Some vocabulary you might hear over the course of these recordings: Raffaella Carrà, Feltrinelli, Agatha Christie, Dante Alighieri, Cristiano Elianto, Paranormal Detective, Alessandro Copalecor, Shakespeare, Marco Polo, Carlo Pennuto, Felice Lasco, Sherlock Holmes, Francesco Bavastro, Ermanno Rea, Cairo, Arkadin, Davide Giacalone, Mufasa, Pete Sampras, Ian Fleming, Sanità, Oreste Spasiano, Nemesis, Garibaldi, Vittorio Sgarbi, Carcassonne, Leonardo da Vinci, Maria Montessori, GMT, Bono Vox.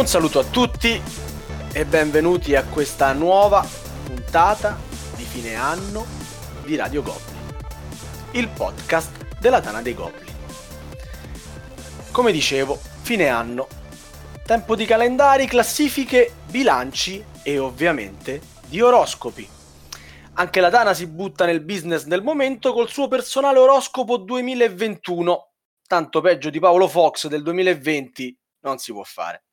Un saluto a tutti e benvenuti a questa nuova puntata di fine anno di Radio Goblin, il podcast della Tana dei Goblin. Come dicevo, fine anno, tempo di calendari, classifiche, bilanci e ovviamente di oroscopi. Anche la Tana si butta nel business del momento col suo personale oroscopo 2021, tanto peggio di Paolo Fox del 2020 non si può fare.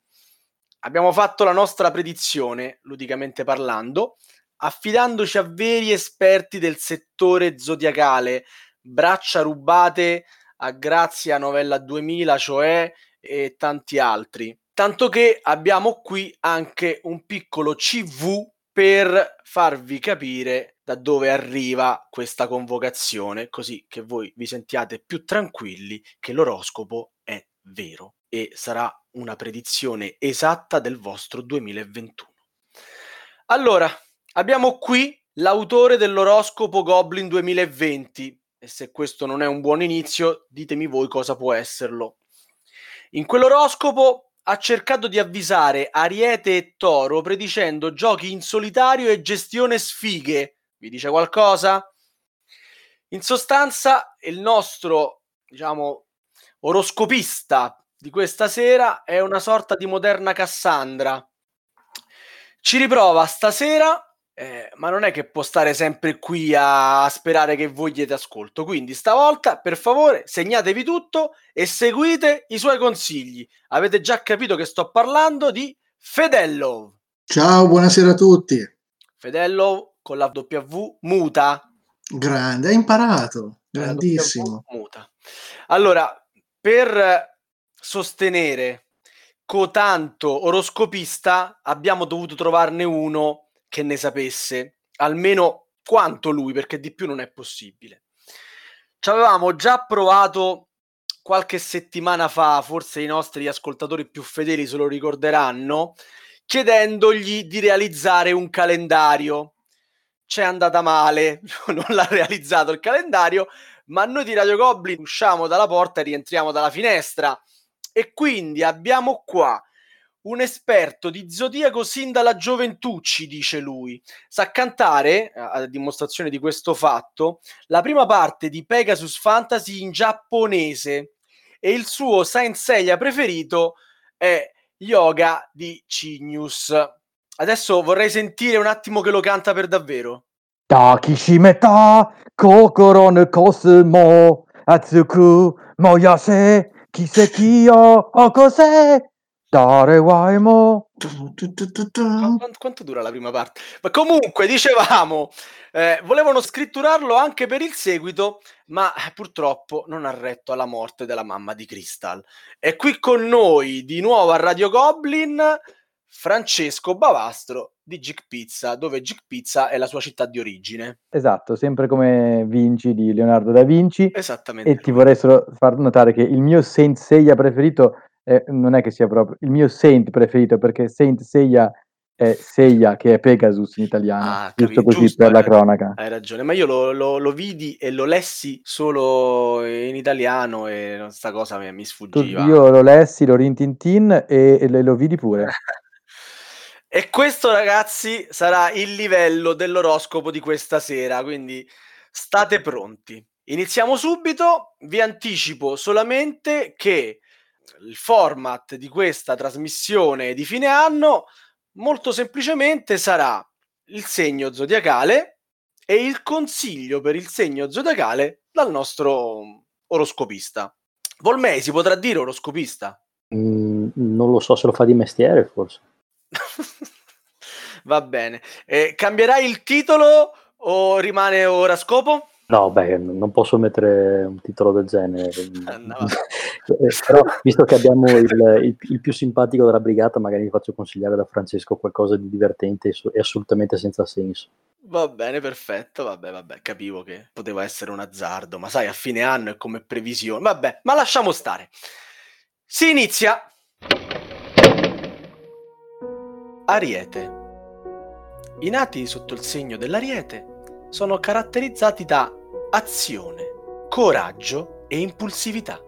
Abbiamo fatto la nostra predizione, ludicamente parlando, affidandoci a veri esperti del settore zodiacale, braccia rubate a Grazia Novella 2000, cioè, e tanti altri. Tanto che abbiamo qui anche un piccolo CV per farvi capire da dove arriva questa convocazione, così che voi vi sentiate più tranquilli che l'oroscopo è vero e sarà una predizione esatta del vostro 2021. Allora, abbiamo qui l'autore dell'oroscopo Goblin 2020, e se questo non è un buon inizio, ditemi voi cosa può esserlo. In quell'oroscopo ha cercato di avvisare Ariete e Toro predicendo giochi in solitario e gestione sfighe. Vi dice qualcosa? In sostanza, il nostro, oroscopista di questa sera è una sorta di moderna Cassandra. Ci riprova stasera, ma non è che può stare sempre qui a sperare che voi diete ascolto. Quindi stavolta, per favore, segnatevi tutto e seguite i suoi consigli. Avete già capito che sto parlando di Fedello. Ciao, buonasera a tutti. Fedello con la W muta. Grande, hai imparato. Grandissimo. Muta. Allora, per sostenere cotanto oroscopista abbiamo dovuto trovarne uno che ne sapesse almeno quanto lui, perché di più non è possibile. Ci avevamo già provato qualche settimana fa, forse i nostri ascoltatori più fedeli se lo ricorderanno, chiedendogli di realizzare un calendario. C'è andata male, non l'ha realizzato il calendario, ma noi di Radio Goblin usciamo dalla porta e rientriamo dalla finestra. E quindi abbiamo qua un esperto di zodiaco sin dalla gioventù, ci dice lui. Sa cantare, a dimostrazione di questo fatto, la prima parte di Pegasus Fantasy in giapponese. E il suo sensei preferito è Yoga di Cygnus. Adesso vorrei sentire un attimo che lo canta per davvero. Takishimeta, Kokoron Cosmo, Atsuku, Moyase. Chi sei io o cos'è? Dare Waimo. Quanto dura la prima parte? Ma comunque, dicevamo, volevano scritturarlo anche per il seguito, ma purtroppo non ha retto alla morte della mamma di Crystal. È qui con noi, di nuovo a Radio Goblin, Francesco Bavastro di Gig Pizza, dove Gig Pizza è la sua città di origine. Esatto, sempre come Vinci di Leonardo da Vinci. Esattamente. E ti vorrei solo far notare che il mio Saint Seiya preferito non è che sia proprio il mio Saint preferito, perché Saint Seiya è Seiya, che è Pegasus in italiano. Ah, giusto così, giusto, per la cronaca. Hai ragione, ma io lo vidi e lo lessi solo in italiano e sta cosa mi sfuggiva. Io lo lessi, lo rintintin e lo vidi pure. E questo, ragazzi, sarà il livello dell'oroscopo di questa sera, quindi state pronti. Iniziamo subito. Vi anticipo solamente che il format di questa trasmissione di fine anno molto semplicemente sarà il segno zodiacale e il consiglio per il segno zodiacale dal nostro oroscopista. Volmei si potrà dire oroscopista? Non lo so, se lo fa di mestiere forse. Va bene, cambierai il titolo o rimane oroscopo? No, beh, non posso mettere un titolo del genere. No. Però visto che abbiamo il più simpatico della brigata, magari vi faccio consigliare da Francesco qualcosa di divertente e assolutamente senza senso. Va bene, perfetto. Vabbè, capivo che poteva essere un azzardo, ma sai, a fine anno è come previsione. Vabbè, ma lasciamo stare. Si inizia. Ariete. I nati sotto il segno dell'Ariete sono caratterizzati da azione, coraggio e impulsività.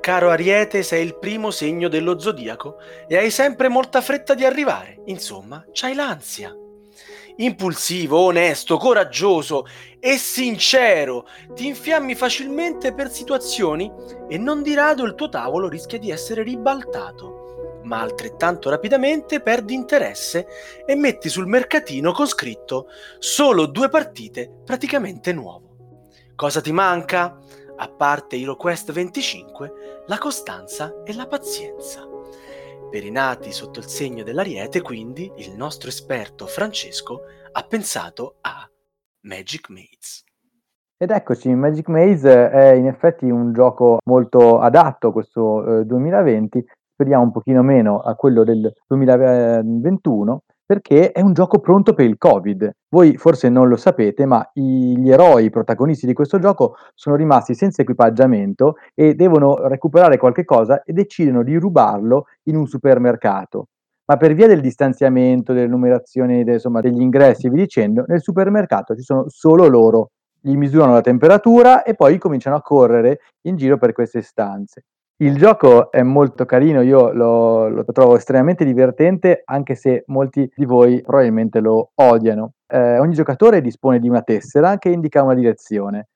Caro Ariete, sei il primo segno dello zodiaco e hai sempre molta fretta di arrivare. Insomma, c'hai l'ansia. Impulsivo, onesto, coraggioso e sincero, ti infiammi facilmente per situazioni e non di rado il tuo tavolo rischia di essere ribaltato, ma altrettanto rapidamente perdi interesse e metti sul mercatino con scritto solo 2 partite praticamente nuovo. Cosa ti manca? A parte HeroQuest 25, la costanza e la pazienza. Per i nati sotto il segno dell'Ariete, quindi, il nostro esperto Francesco ha pensato a Magic Maze. Ed eccoci, Magic Maze è in effetti un gioco molto adatto a questo 2020, speriamo un pochino meno a quello del 2021, perché è un gioco pronto per il Covid. Voi forse non lo sapete, ma gli eroi, i protagonisti di questo gioco, sono rimasti senza equipaggiamento e devono recuperare qualche cosa e decidono di rubarlo in un supermercato. Ma per via del distanziamento, delle numerazioni, insomma, degli ingressi, vi dicendo, nel supermercato ci sono solo loro. Gli misurano la temperatura e poi cominciano a correre in giro per queste stanze. Il gioco è molto carino, io lo trovo estremamente divertente, anche se molti di voi probabilmente lo odiano. Ogni giocatore dispone di una tessera che indica una direzione.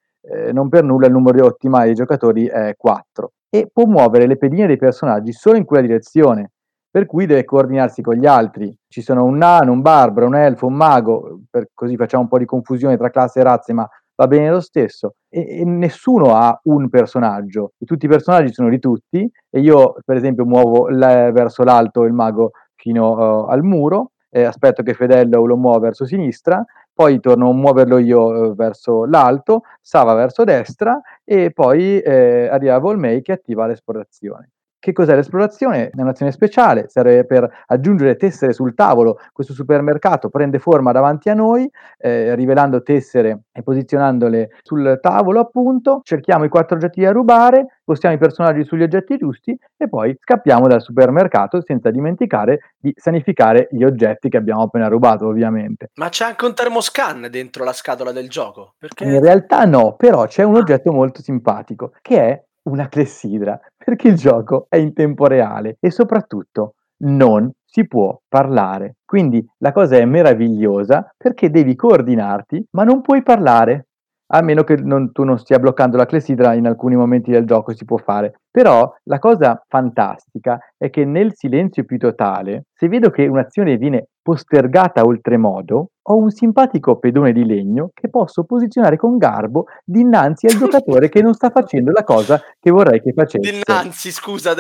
Non per nulla il numero ottimale dei giocatori è 4 e può muovere le pedine dei personaggi solo in quella direzione, per cui deve coordinarsi con gli altri. Ci sono un nano, un barbaro, un elfo, un mago, così facciamo un po' di confusione tra classe e razze, ma va bene lo stesso, e nessuno ha un personaggio, e tutti i personaggi sono di tutti, e io per esempio muovo verso l'alto il mago fino al muro, aspetto che Fedello lo muova verso sinistra, poi torno a muoverlo io verso l'alto, Sava verso destra, e poi arriva Volmei che attiva l'esplorazione. Che cos'è l'esplorazione? È un'azione speciale, serve per aggiungere tessere sul tavolo. Questo supermercato prende forma davanti a noi, rivelando tessere e posizionandole sul tavolo, appunto. Cerchiamo i 4 oggetti da rubare, spostiamo i personaggi sugli oggetti giusti e poi scappiamo dal supermercato senza dimenticare di sanificare gli oggetti che abbiamo appena rubato, ovviamente. Ma c'è anche un termoscan dentro la scatola del gioco? Perché... In realtà no, però c'è un oggetto molto simpatico, che è una clessidra, perché il gioco è in tempo reale e soprattutto non si può parlare. Quindi la cosa è meravigliosa perché devi coordinarti, ma non puoi parlare, a meno che tu non stia bloccando la clessidra. In alcuni momenti del gioco si può fare. Però la cosa fantastica è che nel silenzio più totale, se vedo che un'azione viene postergata oltremodo, ho un simpatico pedone di legno che posso posizionare con garbo dinanzi al giocatore che non sta facendo la cosa che vorrei che facesse. Dinanzi, scusa,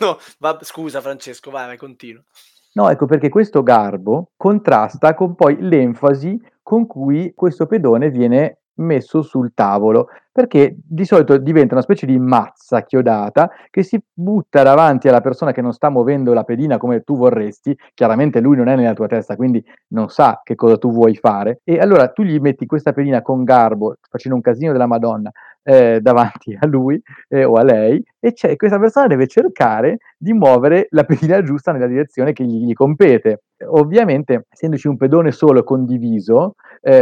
no, scusa Francesco, vai, continua. No, ecco, perché questo garbo contrasta con poi l'enfasi con cui questo pedone viene messo sul tavolo, perché di solito diventa una specie di mazza chiodata che si butta davanti alla persona che non sta muovendo la pedina come tu vorresti. Chiaramente lui non è nella tua testa, quindi non sa che cosa tu vuoi fare, e allora tu gli metti questa pedina con garbo, facendo un casino della Madonna, davanti a lui o a lei, e questa persona deve cercare di muovere la pedina giusta nella direzione che gli compete. Ovviamente, essendoci un pedone solo condiviso,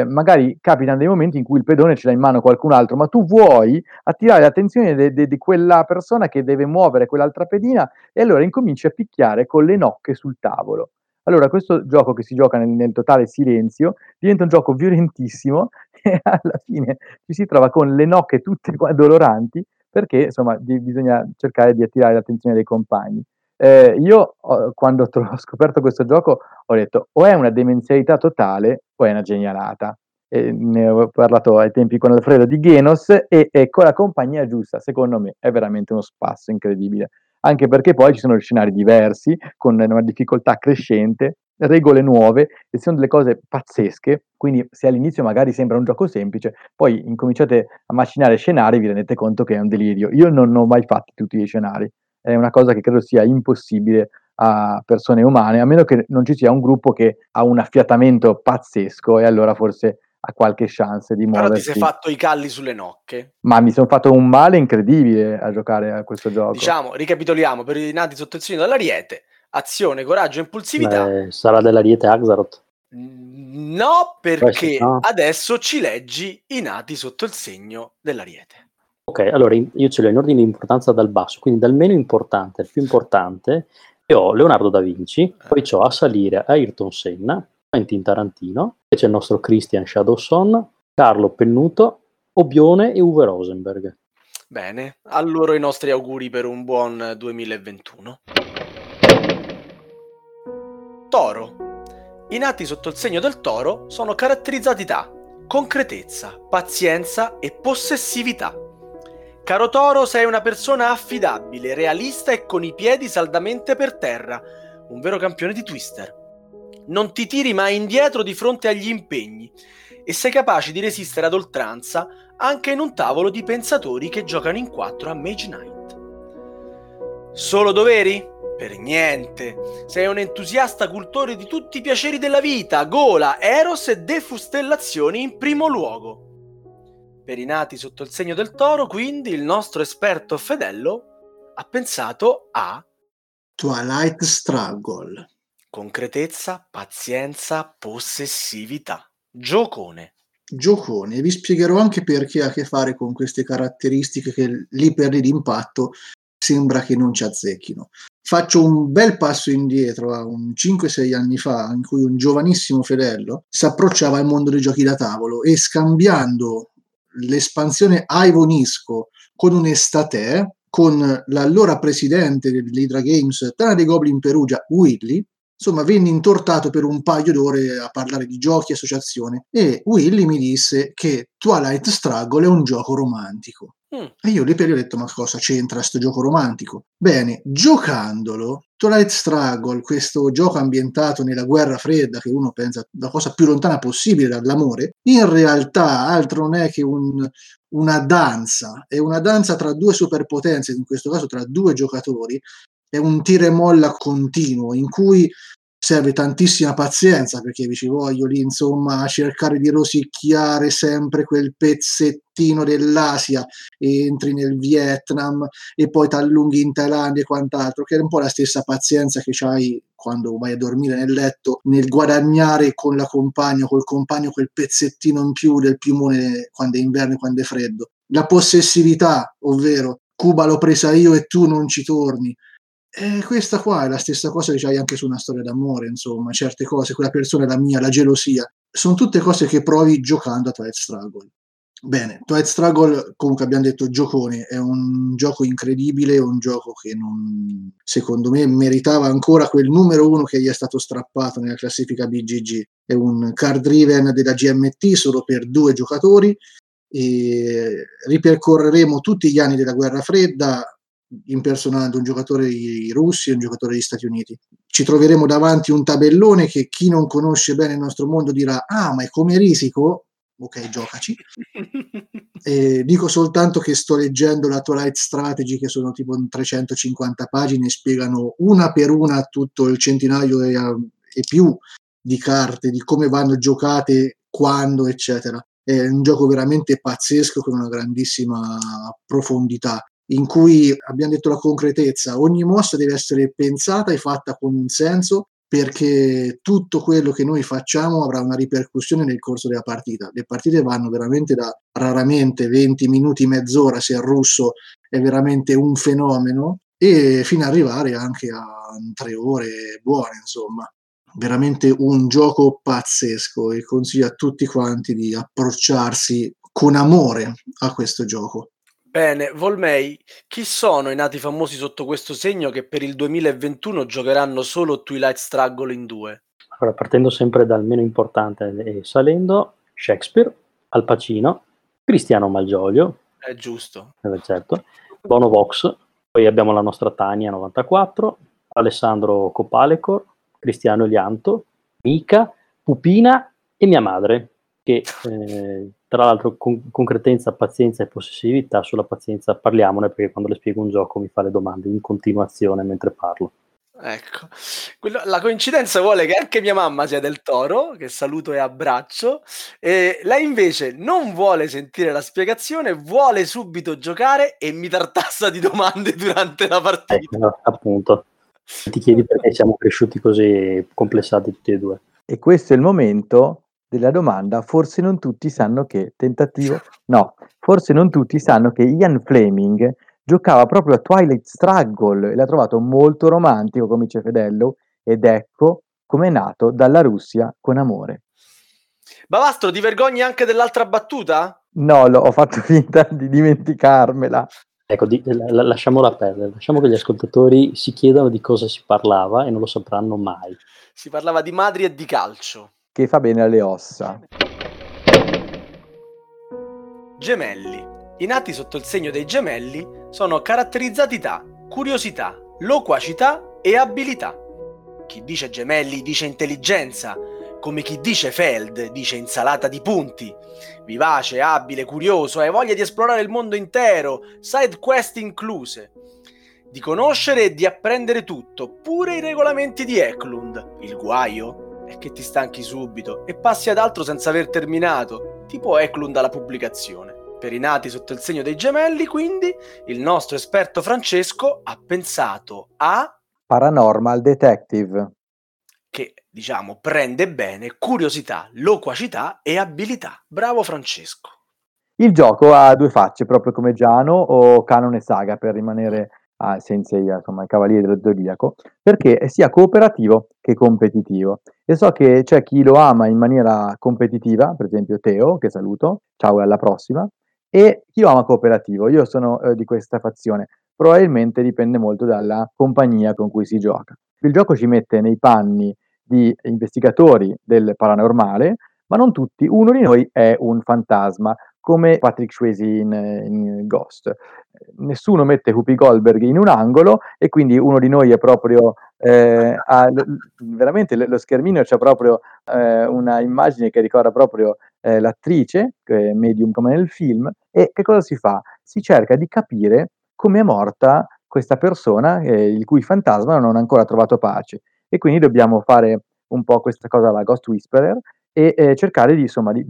magari capitano dei momenti in cui il pedone ce l'ha in mano qualcun altro, ma tu vuoi attirare l'attenzione di quella persona che deve muovere quell'altra pedina, e allora incominci a picchiare con le nocche sul tavolo. Allora questo gioco, che si gioca nel totale silenzio, diventa un gioco violentissimo e alla fine ci si trova con le nocche tutte doloranti, perché insomma bisogna cercare di attirare l'attenzione dei compagni. Io quando ho scoperto questo gioco ho detto: o è una demenzialità totale o è una genialata. Ne ho parlato ai tempi con Alfredo di Genos e con la compagnia giusta, secondo me è veramente uno spasso incredibile, anche perché poi ci sono scenari diversi con una difficoltà crescente, regole nuove, e sono delle cose pazzesche. Quindi se all'inizio magari sembra un gioco semplice, poi incominciate a macinare scenari e vi rendete conto che è un delirio. Io non ho mai fatto tutti gli scenari, è una cosa che credo sia impossibile a persone umane, a meno che non ci sia un gruppo che ha un affiatamento pazzesco, e allora forse ha qualche chance di muoversi. Però ti sei fatto i calli sulle nocche. Ma mi sono fatto un male incredibile a giocare a questo gioco. Diciamo, ricapitoliamo, per i nati sotto il segno dell'Ariete: azione, coraggio, impulsività. Sarà dell'Ariete Axaroth? No, perché adesso ci leggi i nati sotto il segno dell'Ariete. Ok, allora io ce l'ho in ordine di importanza dal basso, quindi dal meno importante al più importante, e ho Leonardo da Vinci, poi ho a salire Ayrton Senna, Quentin Tarantino, e c'è il nostro Christian Shadowson, Carlo Pennuto, Obione e Uwe Rosenberg. Bene, allora i nostri auguri per un buon 2021. Toro. I nati sotto il segno del Toro sono caratterizzati da concretezza, pazienza e possessività. Caro Toro, sei una persona affidabile, realista e con i piedi saldamente per terra, un vero campione di twister. Non ti tiri mai indietro di fronte agli impegni e sei capace di resistere ad oltranza anche in un tavolo di pensatori che giocano in quattro a Mage Knight. Solo doveri? Per niente. Sei un entusiasta cultore di tutti i piaceri della vita, gola, eros e defustellazioni in primo luogo. Per i nati sotto il segno del Toro, quindi, il nostro esperto Fedello ha pensato a Twilight Struggle. Concretezza, pazienza, possessività. Giocone, vi spiegherò anche perché ha a che fare con queste caratteristiche che lì per lì d'impatto sembra che non ci azzecchino. Faccio un bel passo indietro a un 5-6 anni fa, in cui un giovanissimo Fedello si approcciava al mondo dei giochi da tavolo e, scambiando l'espansione Ivonisco con un Estatè, con l'allora presidente dell'Hydra Games, Tana dei Goblin Perugia, Willy, insomma, venne intortato per un paio d'ore a parlare di giochi e associazione, e Willy mi disse che Twilight Struggle è un gioco romantico. E io lì per lì ho detto, ma cosa c'entra sto gioco romantico? Bene, giocandolo, Twilight Struggle, questo gioco ambientato nella guerra fredda, che uno pensa la cosa più lontana possibile dall'amore, in realtà altro non è che una danza, è una danza tra due superpotenze, in questo caso tra due giocatori. È un tira e molla continuo in cui serve tantissima pazienza, perché vi ci voglio lì, insomma, a cercare di rosicchiare sempre quel pezzettino dell'Asia, entri nel Vietnam e poi t'allunghi in Thailandia e quant'altro, che è un po' la stessa pazienza che c'hai quando vai a dormire nel letto, nel guadagnare con la compagna, col compagno, quel pezzettino in più del piumone quando è inverno e quando è freddo. La possessività, ovvero Cuba l'ho presa io e tu non ci torni. Questa qua è la stessa cosa che c'hai anche su una storia d'amore, insomma, certe cose, quella persona è la mia, la gelosia, sono tutte cose che provi giocando a Twilight Struggle. Bene, Twilight Struggle, comunque abbiamo detto, giocone, è un gioco incredibile, è un gioco che non, secondo me, meritava ancora quel numero uno che gli è stato strappato nella classifica BGG. È un card driven della GMT solo per due giocatori, e ripercorreremo tutti gli anni della guerra fredda impersonando un giocatore russi e un giocatore degli Stati Uniti. Ci troveremo davanti un tabellone che chi non conosce bene il nostro mondo dirà, ah, ma è come Risico? Ok, giocaci. Dico soltanto che sto leggendo la Twilight Strategy, che sono tipo 350 pagine, spiegano una per una tutto il centinaio e più di carte, di come vanno giocate, quando, eccetera. È un gioco veramente pazzesco, con una grandissima profondità, in cui abbiamo detto la concretezza, ogni mossa deve essere pensata e fatta con un senso, perché tutto quello che noi facciamo avrà una ripercussione nel corso della partita. Le partite vanno veramente da raramente 20 minuti, mezz'ora, se il russo è veramente un fenomeno, e fino ad arrivare anche a 3 ore buone, insomma. Veramente un gioco pazzesco, e consiglio a tutti quanti di approcciarsi con amore a questo gioco. Bene, Volmei, chi sono i nati famosi sotto questo segno che per il 2021 giocheranno solo Twilight Struggle in 2? Allora, partendo sempre dal meno importante e salendo, Shakespeare, Al Pacino, Cristiano Malgioglio. È giusto. Certo. Bono Vox, poi abbiamo la nostra Tania 94, Alessandro Copalecor, Cristiano Elianto, Mica, Pupina e mia madre, che... tra l'altro con concretezza, pazienza e possessività. Sulla pazienza parliamone, perché quando le spiego un gioco mi fa le domande in continuazione mentre parlo. Ecco, la coincidenza vuole che anche mia mamma sia del Toro, che saluto e abbraccio, e lei invece non vuole sentire la spiegazione, vuole subito giocare e mi tartassa di domande durante la partita. No, appunto, ti chiedi perché siamo cresciuti così complessati tutti e due. E questo è il momento della domanda forse non tutti sanno che tentativo no, forse non tutti sanno che Ian Fleming giocava proprio a Twilight Struggle e l'ha trovato molto romantico, come dice Fedello, ed ecco come è nato Dalla Russia con amore. Bavastro, ti vergogni anche dell'altra battuta? No, ho fatto finta di dimenticarmela. Ecco, lasciamola perdere, lasciamo che gli ascoltatori si chiedano di cosa si parlava e non lo sapranno mai. Si parlava di madri e di calcio. Che fa bene alle ossa. Gemelli. I nati sotto il segno dei gemelli sono caratterizzati da curiosità, loquacità e abilità. Chi dice gemelli dice intelligenza, come chi dice Feld dice insalata di punti. Vivace, abile, curioso, hai voglia di esplorare il mondo intero, side quest incluse. Di conoscere e di apprendere tutto, pure i regolamenti di Eklund. Il guaio è che ti stanchi subito e passi ad altro senza aver terminato, tipo Eklund alla pubblicazione. Per i nati sotto il segno dei gemelli, quindi, il nostro esperto Francesco ha pensato a Paranormal Detective, che, diciamo, prende bene curiosità, loquacità e abilità. Bravo Francesco. Il gioco ha due facce, proprio come Giano o Canone Saga, per rimanere senza i Cavalieri dello Zodiaco, perché è sia cooperativo che competitivo. E so che c'è chi lo ama in maniera competitiva, per esempio Teo, che saluto, ciao e alla prossima, e chi lo ama cooperativo. Io sono di questa fazione, probabilmente dipende molto dalla compagnia con cui si gioca. Il gioco ci mette nei panni di investigatori del paranormale, ma non tutti, uno di noi è un fantasma, come Patrick Swayze in Ghost. Nessuno mette Whoopi Goldberg in un angolo e quindi uno di noi è proprio veramente lo schermino c'ha proprio una immagine che ricorda proprio l'attrice, medium come nel film. E che cosa si fa? Si cerca di capire come è morta questa persona il cui fantasma non ha ancora trovato pace, e quindi dobbiamo fare un po' questa cosa alla Ghost Whisperer e cercare di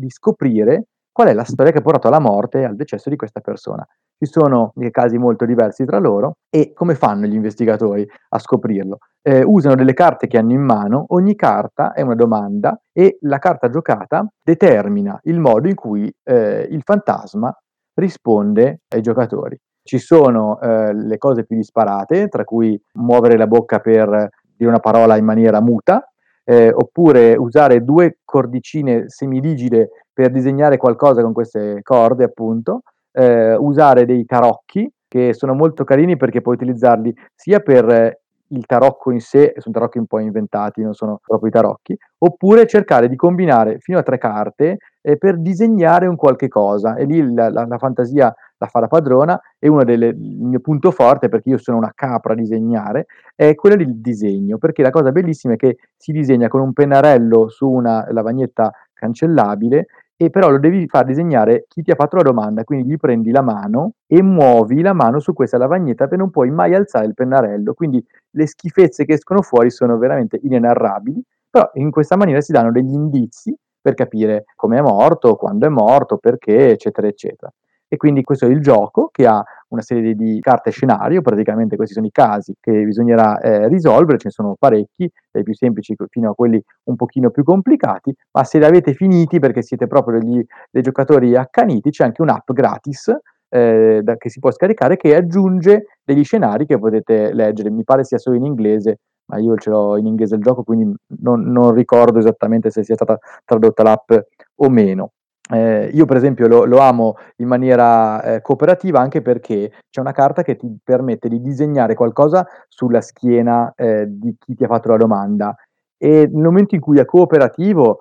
scoprire qual è la storia che ha portato alla morte e al decesso di questa persona. Ci sono casi molto diversi tra loro, e come fanno gli investigatori a scoprirlo? Usano delle carte che hanno in mano, ogni carta è una domanda e la carta giocata determina il modo in cui il fantasma risponde ai giocatori. Ci sono le cose più disparate, tra cui muovere la bocca per dire una parola in maniera muta, oppure usare due cordicine semiligide per disegnare qualcosa con queste corde, appunto, usare dei tarocchi che sono molto carini perché puoi utilizzarli sia per il tarocco in sé, sono tarocchi un po' inventati, non sono proprio i tarocchi, oppure cercare di combinare fino a 3 carte per disegnare un qualche cosa, e lì la fantasia la fa la padrona. E uno del mio punto forte, perché io sono una capra a disegnare, è quella del disegno, perché la cosa bellissima è che si disegna con un pennarello su una lavagnetta cancellabile, e però lo devi far disegnare chi ti ha fatto la domanda, quindi gli prendi la mano e muovi la mano su questa lavagnetta e non puoi mai alzare il pennarello, quindi le schifezze che escono fuori sono veramente inenarrabili, però in questa maniera si danno degli indizi per capire come è morto, quando è morto, perché, eccetera, eccetera. E quindi questo è il gioco, che ha una serie di carte scenario, praticamente questi sono i casi che bisognerà risolvere, ce ne sono parecchi, dai più semplici fino a quelli un pochino più complicati, ma se li avete finiti, perché siete proprio dei giocatori accaniti, c'è anche un'app gratis che si può scaricare, che aggiunge degli scenari che potete leggere, mi pare sia solo in inglese, ma io ce l'ho in inglese il gioco, quindi non ricordo esattamente se sia stata tradotta l'app o meno. Io per esempio lo amo in maniera cooperativa, anche perché c'è una carta che ti permette di disegnare qualcosa sulla schiena di chi ti ha fatto la domanda, e nel momento in cui è cooperativo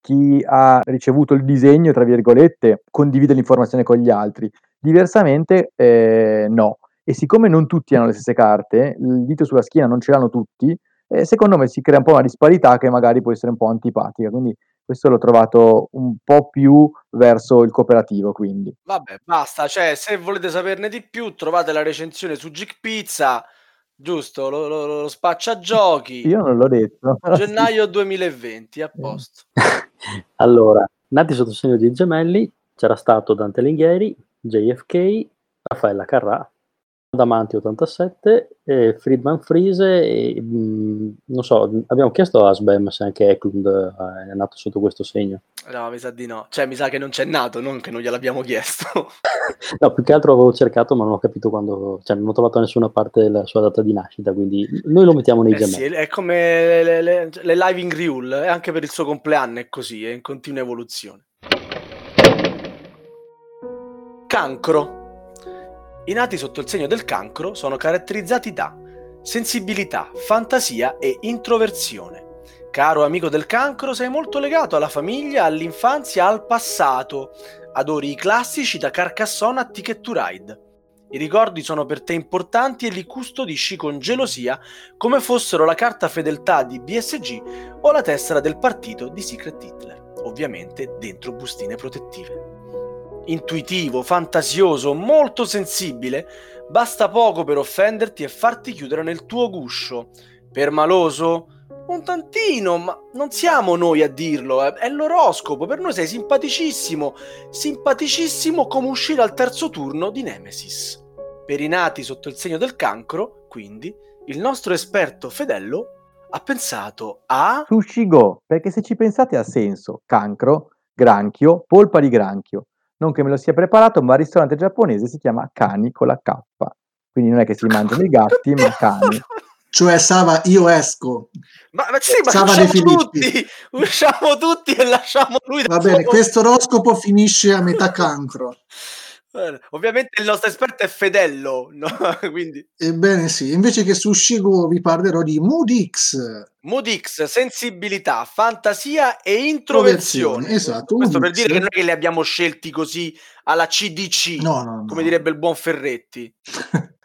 chi ha ricevuto il disegno, tra virgolette, condivide l'informazione con gli altri, diversamente no, e siccome non tutti hanno le stesse carte, il dito sulla schiena non ce l'hanno tutti, secondo me si crea un po' una disparità che magari può essere un po' antipatica, quindi questo l'ho trovato un po' più verso il cooperativo, quindi. Vabbè, basta, cioè, se volete saperne di più, trovate la recensione su Gig Pizza, giusto, lo spaccia giochi. Io non l'ho detto. Gennaio 2020, a posto. Allora, nati sotto il segno dei gemelli, c'era stato Dante Alighieri, JFK, Raffaella Carrà, Damanti 87, Friedman Friese, e, non so, abbiamo chiesto a Sbem se anche Eklund è nato sotto questo segno. No, mi sa di no, cioè mi sa che non c'è nato, non che non gliel'abbiamo chiesto. No, più che altro avevo cercato ma non ho capito quando, cioè non ho trovato nessuna parte la sua data di nascita, quindi noi lo mettiamo nei gemelli. Sì, è come le live in Griul, anche per il suo compleanno è così, è in continua evoluzione. Cancro. I nati sotto il segno del cancro sono caratterizzati da sensibilità, fantasia e introversione. Caro amico del cancro, sei molto legato alla famiglia, all'infanzia, al passato. Adori i classici da Carcassonne a Ticket to Ride. I ricordi sono per te importanti e li custodisci con gelosia come fossero la carta fedeltà di BSG o la tessera del partito di Secret Hitler, ovviamente dentro bustine protettive. Intuitivo, fantasioso, molto sensibile, basta poco per offenderti e farti chiudere nel tuo guscio. Permaloso? Un tantino, ma non siamo noi a dirlo, è l'oroscopo, per noi sei simpaticissimo, simpaticissimo come uscire al terzo turno di Nemesis. Per i nati sotto il segno del cancro, quindi, il nostro esperto Fedello ha pensato a... Sushi Go, perché se ci pensate ha senso, cancro, granchio, polpa di granchio. Non che me lo sia preparato, ma il ristorante giapponese si chiama Cani con la K. Quindi non è che si mangiano i gatti, ma cani. Cioè, Sava, io esco. Ma sì, ma Sava usciamo tutti e lasciamo lui. Va bene, questo oroscopo finisce a metà cancro. Ovviamente il nostro esperto è Fedello, no? Quindi... Ebbene sì, invece che su Shigo vi parlerò di MoodX, sensibilità, fantasia e introversione. Esatto, questo per dire che noi li abbiamo scelti così alla CDC, no. Come direbbe il buon Ferretti.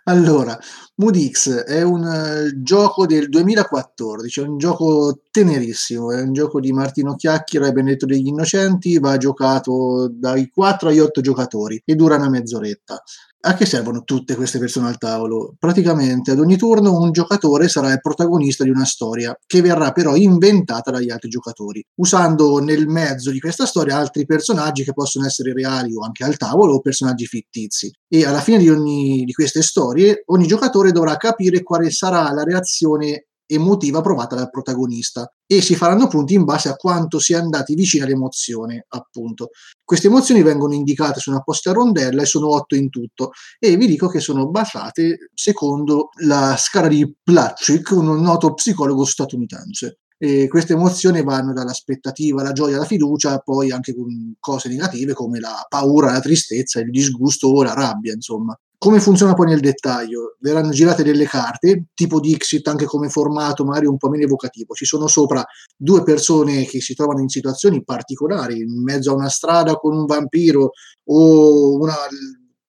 Allora, MoodX è un gioco del 2014, è un gioco tenerissimo, è un gioco di Martino Chiacchiera e Benedetto degli Innocenti, va giocato dai 4 agli 8 giocatori e dura una mezz'oretta. A che servono tutte queste persone al tavolo? Praticamente ad ogni turno un giocatore sarà il protagonista di una storia che verrà però inventata dagli altri giocatori, usando nel mezzo di questa storia altri personaggi che possono essere reali o anche al tavolo o personaggi fittizi. E alla fine di ogni di queste storie ogni giocatore dovrà capire quale sarà la reazione emotiva provata dal protagonista e si faranno punti in base a quanto si è andati vicini all'emozione, appunto. Queste emozioni vengono indicate su una apposta rondella e sono 8 in tutto e vi dico che sono basate secondo la scala di Plachik, un noto psicologo statunitense. E queste emozioni vanno dall'aspettativa, la gioia, la fiducia, poi anche con cose negative come la paura, la tristezza, il disgusto o la rabbia, insomma. Come funziona poi nel dettaglio? Verranno girate delle carte, tipo Dixit, anche come formato, magari un po' meno evocativo. Ci sono sopra 2 persone che si trovano in situazioni particolari, in mezzo a una strada con un vampiro o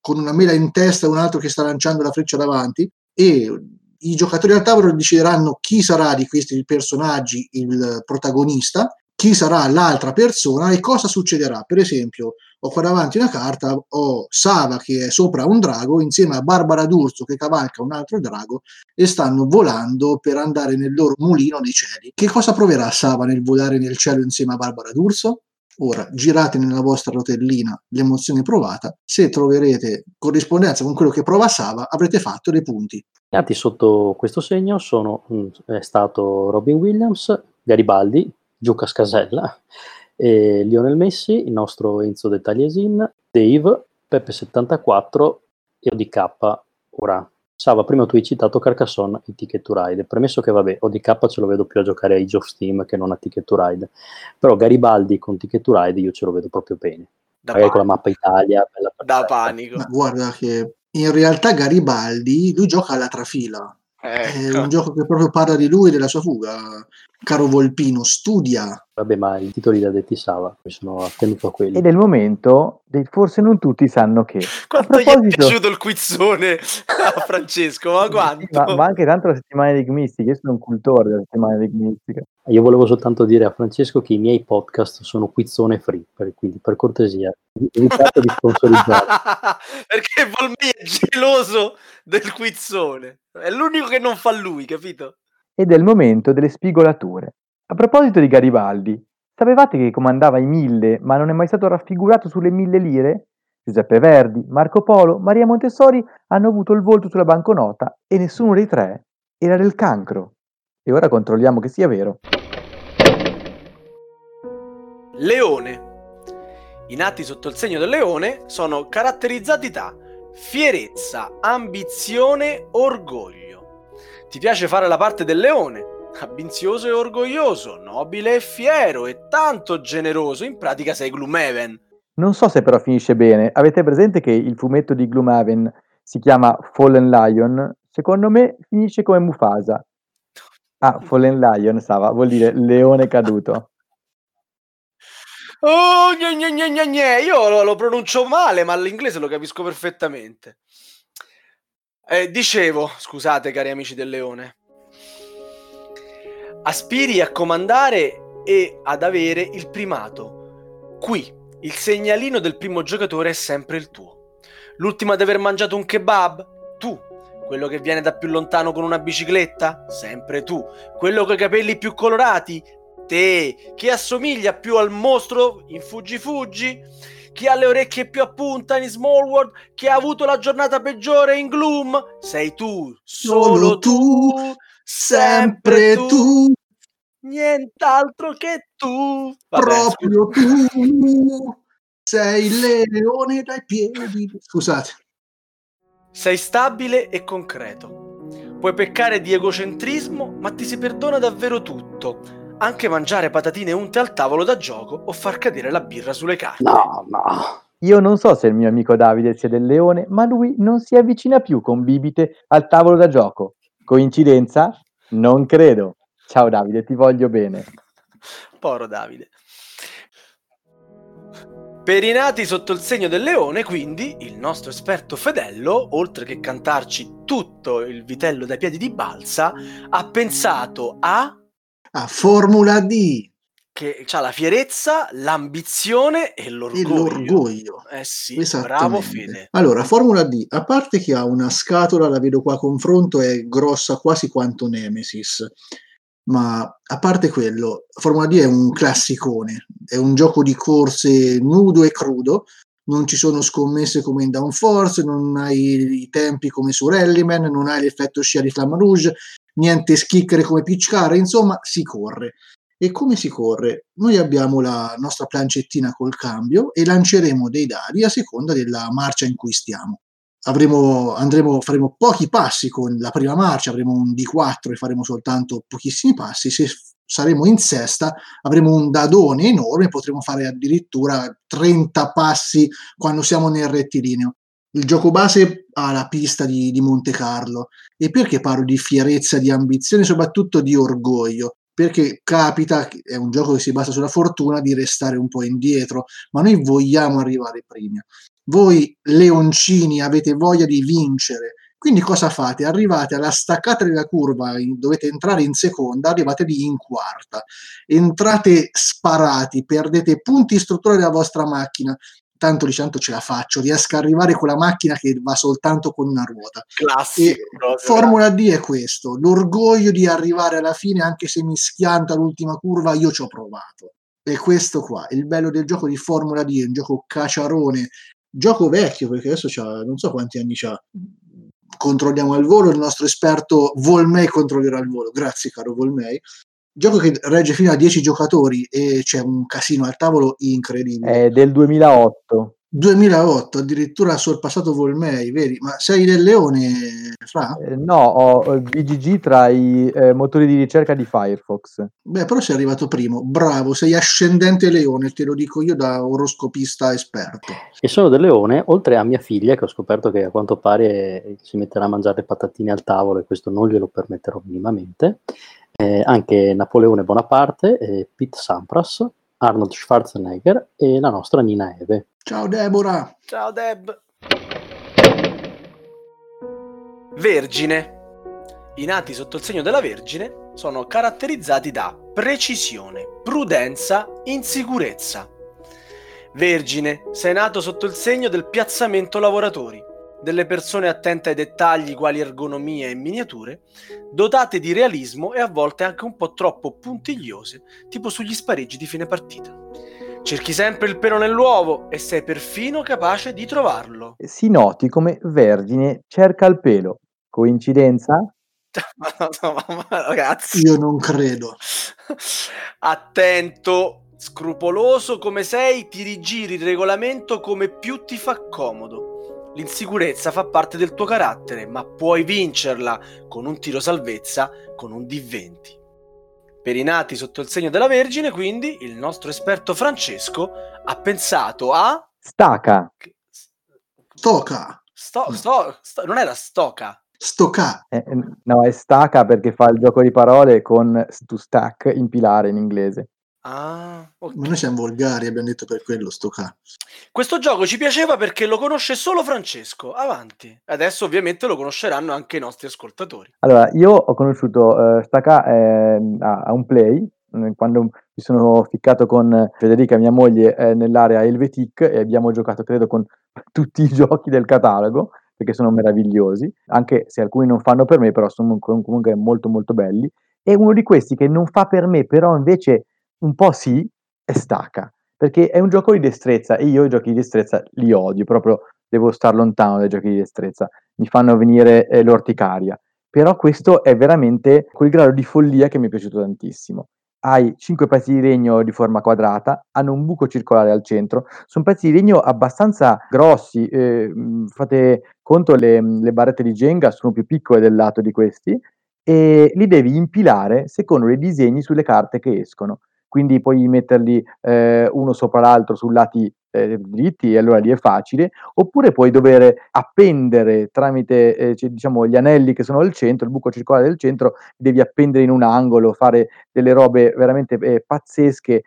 con una mela in testa e un altro che sta lanciando la freccia davanti, e i giocatori al tavolo decideranno chi sarà di questi personaggi il protagonista, chi sarà l'altra persona e cosa succederà. Per esempio, ho qua davanti una carta, ho Sava che è sopra un drago insieme a Barbara D'Urso che cavalca un altro drago e stanno volando per andare nel loro mulino nei cieli. Che cosa proverà Sava nel volare nel cielo insieme a Barbara D'Urso? Ora, girate nella vostra rotellina l'emozione provata, se troverete corrispondenza con quello che prova Sava avrete fatto dei punti. Nati sotto questo segno è stato Robin Williams, Garibaldi, Giuca Scasella, Lionel Messi, il nostro Enzo De Tagliesin, Dave, Peppe74, ODK, ora. Sava, prima tu hai citato Carcassonne e Ticket to Ride, premesso che vabbè, ODK ce lo vedo più a giocare ai Ghost Team che non a Ticket to Ride, però Garibaldi con Ticket to Ride io ce lo vedo proprio bene, magari con la mappa Italia. Da panico. Ma guarda che in realtà Garibaldi, lui gioca alla trafila, ecco. È un gioco che proprio parla di lui e della sua fuga. Caro Volpino, studia. Vabbè, ma i titoli da detti Sava, mi sono attenuto a quelli. E nel momento, forse non tutti sanno che... Quanto gli è piaciuto il quizzone a Francesco, ma quanto? Ma anche tanto la settimana enigmistica, io sono un cultore della settimana enigmistica. Io volevo soltanto dire a Francesco che i miei podcast sono quizzone free, quindi per cortesia, evitate di sponsorizzare. Perché Volpino è geloso del quizzone, è l'unico che non fa lui, capito? Ed è il momento delle spigolature. A proposito di Garibaldi, sapevate che comandava i 1000, ma non è mai stato raffigurato sulle 1000 lire? Giuseppe Verdi, Marco Polo, Maria Montessori hanno avuto il volto sulla banconota e nessuno dei tre era del cancro. E ora controlliamo che sia vero. Leone. I nati sotto il segno del leone sono caratterizzati da fierezza, ambizione, orgoglio. Ti piace fare la parte del leone? Ambizioso e orgoglioso, nobile e fiero e tanto generoso, in pratica sei Gloomhaven. Non so se però finisce bene. Avete presente che il fumetto di Gloomhaven si chiama Fallen Lion? Secondo me finisce come Mufasa. Ah, Fallen Lion stava, vuol dire leone caduto. Oh, io lo pronuncio male, ma l'inglese lo capisco perfettamente. Dicevo, scusate cari amici del leone. Aspiri a comandare e ad avere il primato. Qui, il segnalino del primo giocatore è sempre il tuo. L'ultimo ad aver mangiato un kebab, tu. Quello che viene da più lontano con una bicicletta, sempre tu. Quello con i capelli più colorati, te. Chi assomiglia più al mostro in Fuggi Fuggi, chi ha le orecchie più a punta in Small World, chi ha avuto la giornata peggiore in Gloom, sei tu, solo tu, sempre tu, nient'altro che tu. Vabbè, proprio scusa. Tu sei il leone dai piedi. Scusate. Sei stabile e concreto. Puoi peccare di egocentrismo, ma ti si perdona davvero tutto. Anche mangiare patatine unte al tavolo da gioco o far cadere la birra sulle carte. No. Io non so se il mio amico Davide sia del leone, ma lui non si avvicina più con bibite al tavolo da gioco. Coincidenza? Non credo. Ciao Davide, ti voglio bene. Povero Davide. Per i nati sotto il segno del leone, quindi, il nostro esperto Fedello, oltre che cantarci tutto il vitello dai piedi di balsa, ha pensato a Formula D, che ha la fierezza, l'ambizione e l'orgoglio. Sì, bravo Fede. Allora, Formula D, a parte che ha una scatola, la vedo qua a confronto, è grossa quasi quanto Nemesis, ma a parte quello, Formula D è un classicone, è un gioco di corse nudo e crudo, non ci sono scommesse come in Downforce, non hai i tempi come su Rallyman, non hai l'effetto scia di Flamme Rouge, niente schicchere come picciare, insomma si corre. E come si corre? Noi abbiamo la nostra plancettina col cambio e lanceremo dei dadi a seconda della marcia in cui stiamo. Faremo pochi passi con la prima marcia, avremo un D4 e faremo soltanto pochissimi passi. Se saremo in sesta avremo un dadone enorme, potremo fare addirittura 30 passi quando siamo nel rettilineo. Il gioco base ha la pista di Monte Carlo. E perché parlo di fierezza, di ambizione, soprattutto di orgoglio? Perché capita, è un gioco che si basa sulla fortuna, di restare un po' indietro, ma noi vogliamo arrivare primi. Voi leoncini avete voglia di vincere, quindi cosa fate? Arrivate alla staccata della curva, dovete entrare in seconda, arrivate lì in quarta, entrate sparati, perdete punti struttura della vostra macchina, tanto dicendo ce la faccio, riesco a arrivare con la macchina che va soltanto con una ruota. Classico. Formula D è questo, l'orgoglio di arrivare alla fine, anche se mi schianta l'ultima curva, io ci ho provato. E questo qua, il bello del gioco di Formula D, è un gioco caciarone, gioco vecchio, perché adesso non so quanti anni c'ha. Controlliamo al volo, il nostro esperto Volmei controllerà al volo, grazie caro Volmei. Gioco che regge fino a 10 giocatori e c'è un casino al tavolo incredibile. È del 2008. 2008, addirittura ha sorpassato Volmei, vedi? Ma sei del leone, Fra? No, ho il BGG tra i motori di ricerca di Firefox. Beh, però sei arrivato primo, bravo, sei ascendente leone, te lo dico io da oroscopista esperto. E sono del leone, oltre a mia figlia, che ho scoperto che a quanto pare si metterà a mangiare le patatine al tavolo e questo non glielo permetterò minimamente. Anche Napoleone Bonaparte, Pete Sampras, Arnold Schwarzenegger e la nostra Nina Eve. Ciao Deborah! Ciao Deb! Vergine. I nati sotto il segno della Vergine sono caratterizzati da precisione, prudenza, insicurezza. Vergine, sei nato sotto il segno del piazzamento lavoratori, delle persone attente ai dettagli quali ergonomia e miniature, dotate di realismo e a volte anche un po' troppo puntigliose, tipo sugli spareggi di fine partita. Cerchi sempre il pelo nell'uovo e sei perfino capace di trovarlo. Si noti come Vergine cerca il pelo. Coincidenza? No, ragazzi. Io non credo. Attento. Scrupoloso come sei, ti rigiri il regolamento come più ti fa comodo. L'insicurezza fa parte del tuo carattere, ma puoi vincerla con un tiro salvezza con un D20. Per i nati sotto il segno della Vergine, quindi, il nostro esperto Francesco ha pensato a... Stoca. No, è staca perché fa il gioco di parole con to stack, impilare in inglese. Ah, okay. Ma noi siamo volgari, abbiamo detto per quello Stoca. Questo gioco ci piaceva perché lo conosce solo Francesco. Avanti. Adesso ovviamente lo conosceranno anche i nostri ascoltatori. Allora, io ho conosciuto Stoca a un play, quando mi sono ficcato con Federica, mia moglie, nell'area Helvetic, e abbiamo giocato credo con tutti i giochi del catalogo, perché sono meravigliosi, anche se alcuni non fanno per me, però sono comunque molto molto belli. E uno di questi che non fa per me, però invece un po' sì, è Stacca, perché è un gioco di destrezza e io i giochi di destrezza li odio, proprio devo star lontano dai giochi di destrezza, mi fanno venire l'orticaria. Però questo è veramente quel grado di follia che mi è piaciuto tantissimo. Hai 5 pezzi di legno di forma quadrata, hanno un buco circolare al centro, sono pezzi di legno abbastanza grossi, fate conto le barrette di Jenga sono più piccole del lato di questi, e li devi impilare secondo i disegni sulle carte che escono. Quindi puoi metterli uno sopra l'altro su lati dritti, e allora lì è facile, oppure puoi dover appendere tramite gli anelli che sono al centro, il buco circolare del centro, devi appendere in un angolo, fare delle robe veramente pazzesche,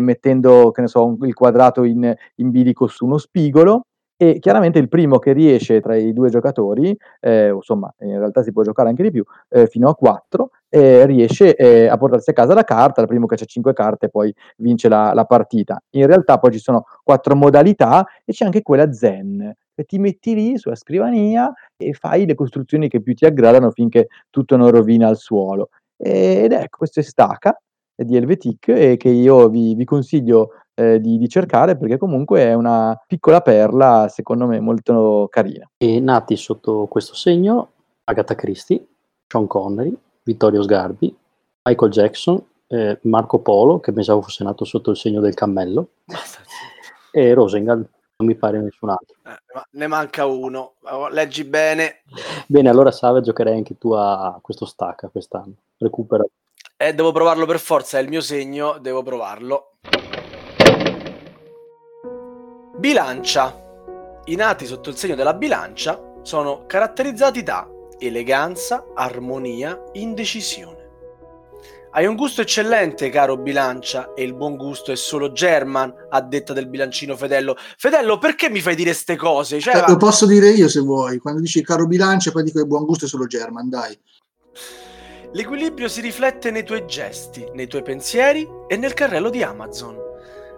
mettendo, che ne so, il quadrato in bilico su uno spigolo. E chiaramente il primo che riesce tra i due giocatori, insomma in realtà si può giocare anche di più, fino a 4, riesce a portarsi a casa la carta. Il primo che c'ha 5 carte poi vince la partita. In realtà poi ci sono 4 modalità e c'è anche quella zen. E ti metti lì sulla scrivania e fai le costruzioni che più ti aggradano finché tutto non rovina al suolo. Ed ecco, questo è Stacca di Helvetic, che io vi consiglio di cercare, perché comunque è una piccola perla secondo me molto carina. E nati sotto questo segno: Agatha Christie, Sean Connery, Vittorio Sgarbi, Michael Jackson, Marco Polo, che pensavo fosse nato sotto il segno del cammello, e Rosengard. Non mi pare nessun altro, ma ne manca uno. Leggi bene. Allora Save, giocherei anche tu a questo Stacca quest'anno, recupera. Devo provarlo per forza, è il mio segno, devo provarlo. Bilancia. I nati sotto il segno della bilancia sono caratterizzati da eleganza, armonia, indecisione. Hai un gusto eccellente, caro bilancia, e il buon gusto è solo German, a detta del bilancino Fedello. Fedello, perché mi fai dire ste cose? Cioè, lo posso dire io se vuoi. Quando dici caro bilancia, poi dico il buon gusto è solo German, dai. L'equilibrio si riflette nei tuoi gesti, nei tuoi pensieri e nel carrello di Amazon.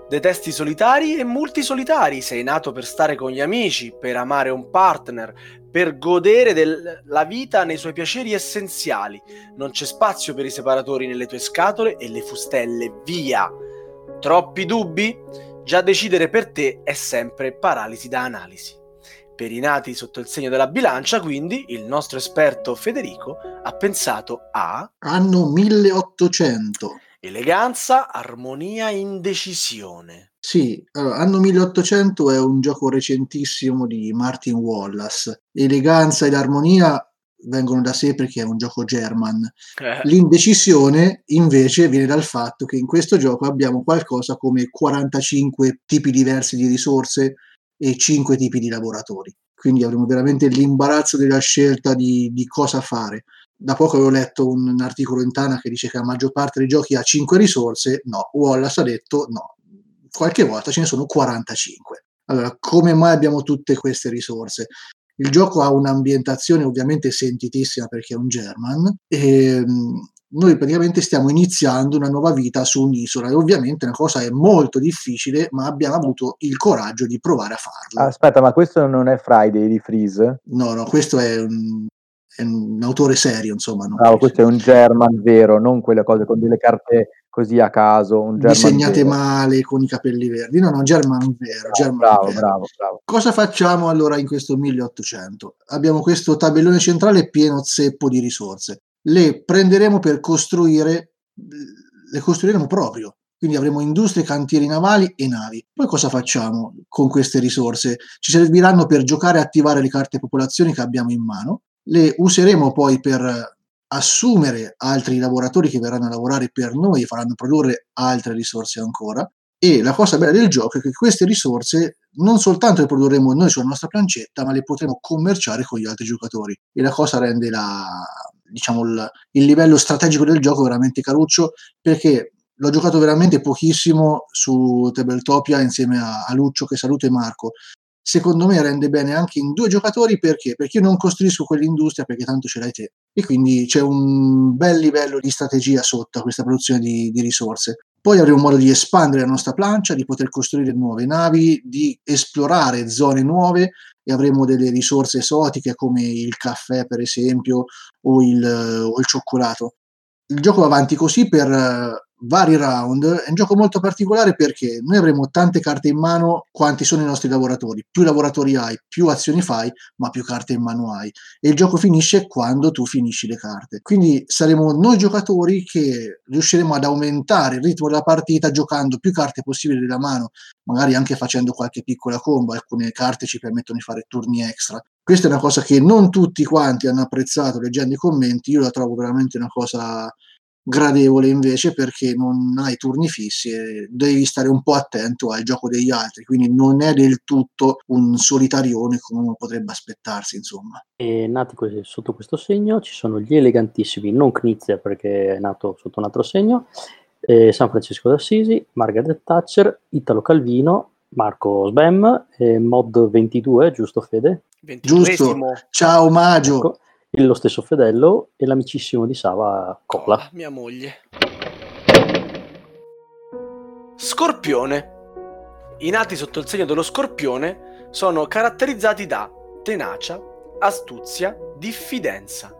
Detesti solitari e multisolitari, sei nato per stare con gli amici, per amare un partner, per godere della vita nei suoi piaceri essenziali. Non c'è spazio per i separatori nelle tue scatole e le fustelle, via! Troppi dubbi? Già decidere per te è sempre paralisi da analisi. Per i nati sotto il segno della bilancia, quindi, il nostro esperto Federico ha pensato a... Anno 1800. Eleganza, armonia, indecisione. Sì, allora, Anno 1800 è un gioco recentissimo di Martin Wallace. Eleganza ed armonia vengono da sé perché è un gioco German. L'indecisione invece viene dal fatto che in questo gioco abbiamo qualcosa come 45 tipi diversi di risorse e 5 tipi di lavoratori. Quindi avremo veramente l'imbarazzo della scelta di cosa fare. Da poco avevo letto un articolo in Tana che dice che la maggior parte dei giochi ha 5 risorse. No, Wallace ha detto no, qualche volta ce ne sono 45. Allora, come mai abbiamo tutte queste risorse? Il gioco ha un'ambientazione ovviamente sentitissima perché è un German, e noi praticamente stiamo iniziando una nuova vita su un'isola, e ovviamente una cosa è molto difficile, ma abbiamo avuto il coraggio di provare a farla. Aspetta, ma questo non è Friday di Freeze? No, questo è un autore serio, insomma. No, questo è un German vero, non quelle cose con delle carte così a caso, un German disegnate vero. Male con i capelli verdi, no, German vero, bravo. Cosa facciamo allora in questo 1800? Abbiamo questo tabellone centrale pieno zeppo di risorse, le prenderemo per costruire, le costruiremo proprio, quindi avremo industrie, cantieri navali e navi. Poi cosa facciamo con queste risorse? Ci serviranno per giocare e attivare le carte popolazioni che abbiamo in mano, le useremo poi per assumere altri lavoratori che verranno a lavorare per noi e faranno produrre altre risorse ancora, e la cosa bella del gioco è che queste risorse non soltanto le produrremo noi sulla nostra plancetta, ma le potremo commerciare con gli altri giocatori, e la cosa rende il livello strategico del gioco veramente caruccio, perché l'ho giocato veramente pochissimo su Tabletopia insieme a Luccio, che saluto, e Marco. Secondo me rende bene anche in due giocatori, perché io non costruisco quell'industria perché tanto ce l'hai te, e quindi c'è un bel livello di strategia sotto a questa produzione di risorse. Poi avremo modo di espandere la nostra plancia, di poter costruire nuove navi, di esplorare zone nuove, e avremo delle risorse esotiche come il caffè per esempio, o il cioccolato. Il gioco va avanti così per vari round. È un gioco molto particolare perché noi avremo tante carte in mano, quanti sono i nostri lavoratori, più lavoratori hai, più azioni fai, ma più carte in mano hai, e il gioco finisce quando tu finisci le carte. Quindi saremo noi giocatori che riusciremo ad aumentare il ritmo della partita giocando più carte possibili della mano, magari anche facendo qualche piccola combo. Alcune carte ci permettono di fare turni extra. Questa è una cosa che non tutti quanti hanno apprezzato leggendo i commenti, io la trovo veramente una cosa gradevole invece, perché non hai turni fissi e devi stare un po' attento al gioco degli altri, quindi non è del tutto un solitarione come uno potrebbe aspettarsi, insomma. E nati sotto questo segno ci sono gli elegantissimi, non Knizia perché è nato sotto un altro segno, San Francesco d'Assisi, Margaret Thatcher, Italo Calvino, Marco Sbem, Mod 22, giusto Fede? 22esimo. Giusto, ciao Magio! Ecco. Lo stesso Fedello e l'amicissimo di Sava Copla. Oh, mia moglie. Scorpione. I nati sotto il segno dello scorpione sono caratterizzati da tenacia, astuzia, diffidenza.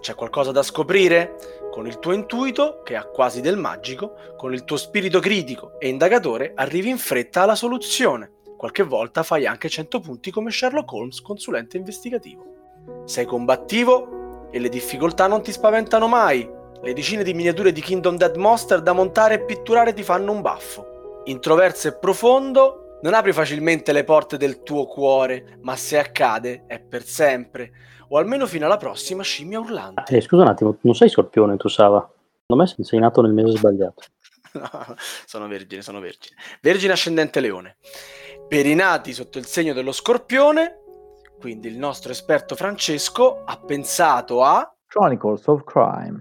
C'è qualcosa da scoprire? Con il tuo intuito, che ha quasi del magico, con il tuo spirito critico e indagatore, arrivi in fretta alla soluzione. Qualche volta fai anche 100 punti come Sherlock Holmes, consulente investigativo. Sei combattivo e le difficoltà non ti spaventano mai. Le decine di miniature di Kingdom Dead Monster da montare e pitturare ti fanno un baffo. Introverso e profondo, non apri facilmente le porte del tuo cuore, ma se accade è per sempre, o almeno fino alla prossima scimmia urlante. Scusa un attimo, non sei scorpione tu, Sava? Secondo me sei nato nel mese sbagliato. No, sono vergine. Vergine ascendente leone. Per i nati sotto il segno dello scorpione, quindi il nostro esperto Francesco ha pensato a Chronicles of Crime.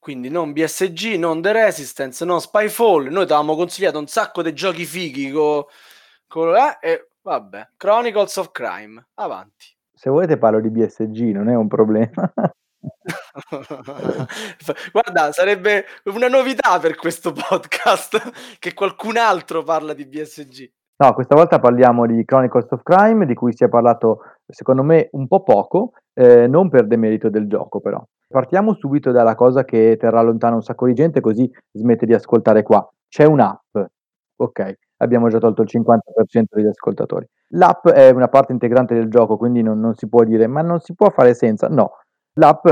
Quindi non BSG, non The Resistance, non Spyfall. Noi ti avevamo consigliato un sacco di giochi fighi vabbè, Chronicles of Crime, avanti. Se volete parlo di BSG, non è un problema. Guarda, sarebbe una novità per questo podcast che qualcun altro parla di BSG. No, questa volta parliamo di Chronicles of Crime, di cui si è parlato secondo me un po' poco, non per demerito del gioco però. Partiamo subito dalla cosa che terrà lontano un sacco di gente, così smette di ascoltare qua. C'è un'app, ok, abbiamo già tolto il 50% degli ascoltatori. L'app è una parte integrante del gioco, quindi non si può dire ma non si può fare senza, no. L'app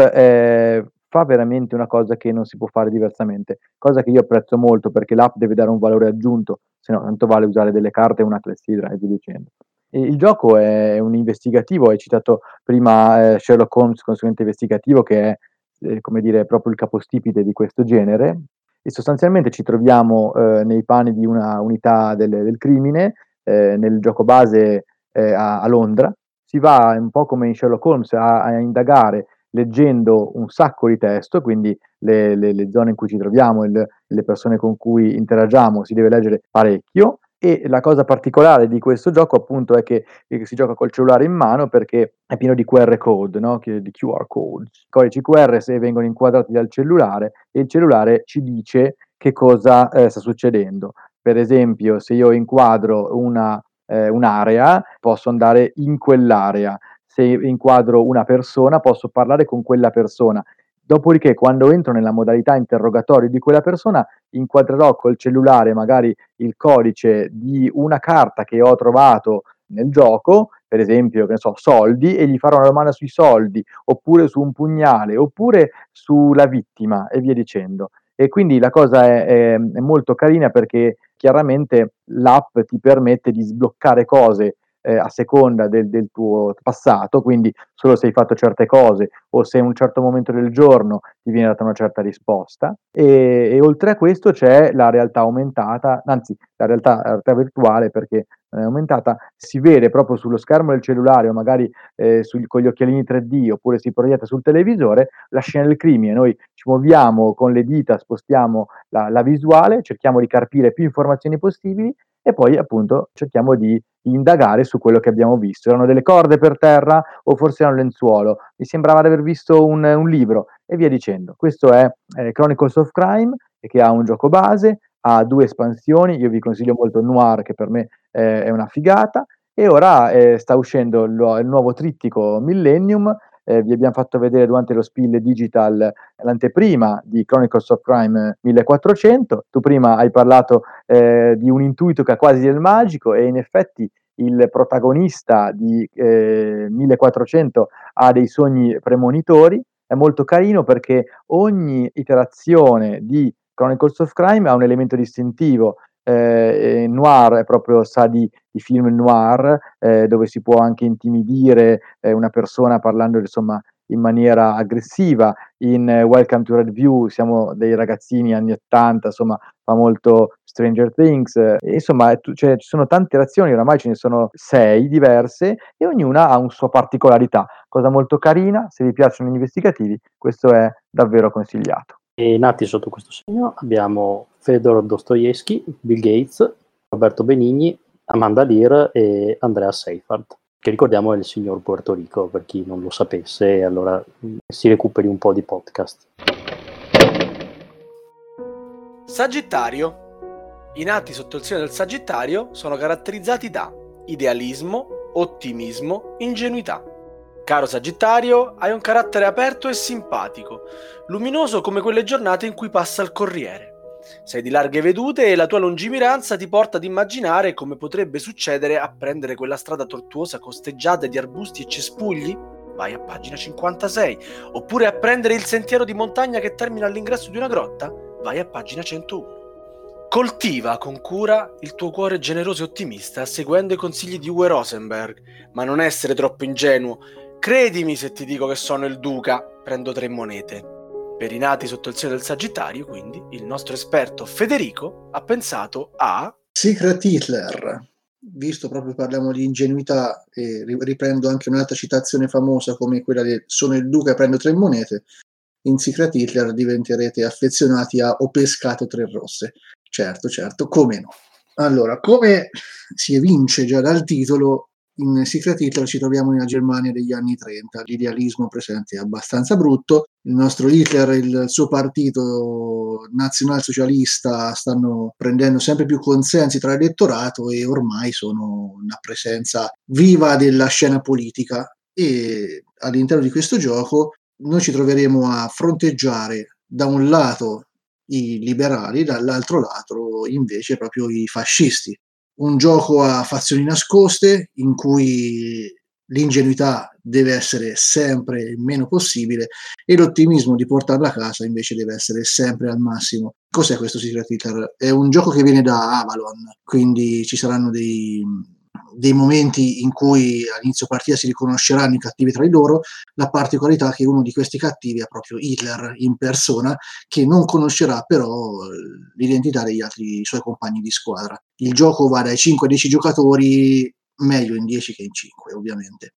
fa veramente una cosa che non si può fare diversamente, cosa che io apprezzo molto perché l'app deve dare un valore aggiunto, se no tanto vale usare delle carte e una clessidra e via dicendo. Il gioco è un investigativo, hai citato prima Sherlock Holmes, consulente investigativo, che è proprio il capostipite di questo genere, e sostanzialmente ci troviamo nei panni di una unità del crimine nel gioco base a Londra. Si va un po' come in Sherlock Holmes a indagare leggendo un sacco di testo, quindi le zone in cui ci troviamo, le persone con cui interagiamo, si deve leggere parecchio. E la cosa particolare di questo gioco appunto è che si gioca col cellulare in mano, perché è pieno di QR code, no? Di QR code, codici QR, se vengono inquadrati dal cellulare, e il cellulare ci dice che cosa sta succedendo. Per esempio, se io inquadro un'area, posso andare in quell'area. Se inquadro una persona, posso parlare con quella persona. Dopodiché, quando entro nella modalità interrogatorio di quella persona, inquadrerò col cellulare magari il codice di una carta che ho trovato nel gioco, per esempio, che ne so, soldi, e gli farò una domanda sui soldi, oppure su un pugnale, oppure sulla vittima, e via dicendo. E quindi la cosa è molto carina, perché chiaramente l'app ti permette di sbloccare cose a seconda del tuo passato, quindi solo se hai fatto certe cose o se in un certo momento del giorno ti viene data una certa risposta. E oltre a questo c'è la realtà aumentata, anzi la realtà virtuale, perché aumentata si vede proprio sullo schermo del cellulare, o magari con gli occhialini 3D, oppure si proietta sul televisore la scena del crimine. Noi ci muoviamo con le dita, spostiamo la visuale, cerchiamo di carpire più informazioni possibili e poi appunto cerchiamo di indagare su quello che abbiamo visto. Erano delle corde per terra, o forse era un lenzuolo, mi sembrava di aver visto un libro, e via dicendo. Questo è Chronicles of Crime, che ha un gioco base, ha 2 espansioni, io vi consiglio molto Noir, che per me è una figata, e ora sta uscendo il nuovo trittico Millennium. Vi abbiamo fatto vedere durante lo Spiel Digital l'anteprima di Chronicles of Crime 1400. Tu prima hai parlato di un intuito che ha quasi del magico, e in effetti il protagonista di 1400 ha dei sogni premonitori. È molto carino perché ogni iterazione di Chronicles of Crime ha un elemento distintivo. Noir è proprio, sa di film noir, dove si può anche intimidire una persona parlando insomma in maniera aggressiva. In Welcome to Red View siamo dei ragazzini anni 80, insomma fa molto Stranger Things, insomma ci sono tante azioni, oramai ce ne sono 6 diverse, e ognuna ha una sua particolarità, cosa molto carina. Se vi piacciono gli investigativi, questo è davvero consigliato. E nati sotto questo segno abbiamo Fedor Dostoevsky, Bill Gates, Roberto Benigni, Amanda Lear e Andrea Seyfarth, che ricordiamo è il signor Puerto Rico, per chi non lo sapesse. Allora si recuperi un po' di podcast. Sagittario. I nati sotto il segno del Sagittario sono caratterizzati da idealismo, ottimismo, ingenuità. Caro Sagittario, hai un carattere aperto e simpatico, luminoso come quelle giornate in cui passa il corriere. Sei di larghe vedute e la tua lungimiranza ti porta ad immaginare come potrebbe succedere a prendere quella strada tortuosa costeggiata di arbusti e cespugli? Vai a pagina 56. Oppure a prendere il sentiero di montagna che termina all'ingresso di una grotta? Vai a pagina 101. Coltiva con cura il tuo cuore generoso e ottimista seguendo i consigli di Uwe Rosenberg, ma non essere troppo ingenuo. Credimi se ti dico che sono il duca, prendo 3 monete. Per i nati sotto il segno del Sagittario, quindi, il nostro esperto Federico ha pensato a Secret Hitler. Visto proprio parliamo di ingenuità, e riprendo anche un'altra citazione famosa come quella di sono il duca e prendo 3 monete, in Secret Hitler diventerete affezionati a ho pescato 3 rosse. Certo, come no. Allora, come si evince già dal titolo, in Secret Hitler ci troviamo nella Germania degli anni 30, l'idealismo presente è abbastanza brutto. Il nostro Hitler e il suo partito nazionalsocialista stanno prendendo sempre più consensi tra l'elettorato e ormai sono una presenza viva della scena politica, e all'interno di questo gioco noi ci troveremo a fronteggiare da un lato i liberali, dall'altro lato invece proprio i fascisti. Un gioco a fazioni nascoste in cui l'ingenuità deve essere sempre il meno possibile e l'ottimismo di portarla a casa invece deve essere sempre al massimo. Cos'è questo Secret Hitler? È un gioco che viene da Avalon, quindi ci saranno dei momenti in cui all'inizio partita si riconosceranno i cattivi tra di loro. La particolarità è che uno di questi cattivi è proprio Hitler in persona, che non conoscerà però l'identità degli altri suoi compagni di squadra. Il gioco va dai 5 a 10 giocatori, meglio in 10 che in 5 ovviamente.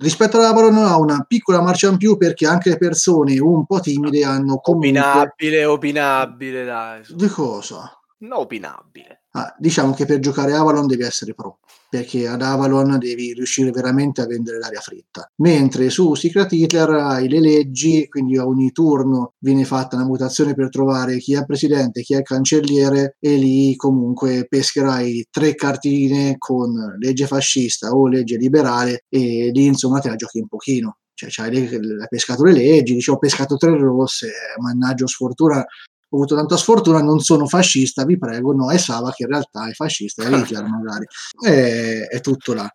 Rispetto all'Avalon ha una piccola marcia in più, perché anche le persone un po' timide hanno comunque... Opinabile, dai. Di cosa? No, opinabile. Diciamo che per giocare Avalon devi essere pro, perché ad Avalon devi riuscire veramente a vendere l'aria fritta, mentre su Secret Hitler hai le leggi, quindi a ogni turno viene fatta una mutazione per trovare chi è il presidente, chi è il cancelliere, e lì comunque pescherai 3 cartine con legge fascista o legge liberale, e lì insomma te la giochi un pochino. cioè c'hai le pescatore leggi, dici ho pescato 3 rosse, mannaggia sfortuna, ho avuto tanta sfortuna, non sono fascista, vi prego, no, è Sava che in realtà è fascista, è Hitler magari, è tutto là.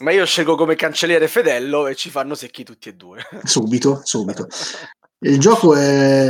Ma io scelgo come cancelliere Fedello e ci fanno secchi tutti e due. Subito. Il gioco è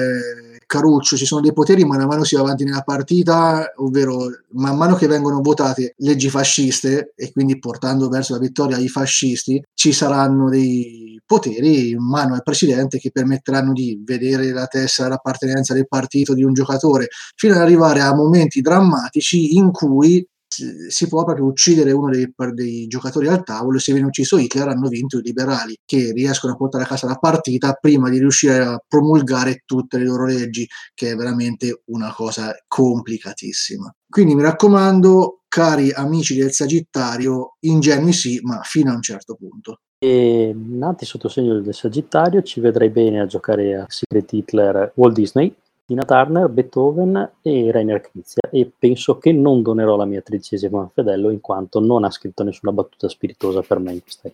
caruccio, ci sono dei poteri man mano si va avanti nella partita, ovvero man mano che vengono votate leggi fasciste e quindi portando verso la vittoria i fascisti, ci saranno dei poteri in mano al presidente che permetteranno di vedere la tessera d'appartenenza del partito di un giocatore, fino ad arrivare a momenti drammatici in cui si può proprio uccidere uno dei giocatori al tavolo, e se viene ucciso Hitler hanno vinto i liberali, che riescono a portare a casa la partita prima di riuscire a promulgare tutte le loro leggi, che è veramente una cosa complicatissima. Quindi mi raccomando, cari amici del Sagittario, ingenui sì, ma fino a un certo punto. E nati sotto segno del Sagittario, ci vedrai bene a giocare a Secret Hitler, Walt Disney, Tina Turner, Beethoven e Rainer Knizia, e penso che non donerò la mia 13ª a Fedello in quanto non ha scritto nessuna battuta spiritosa per me in questa.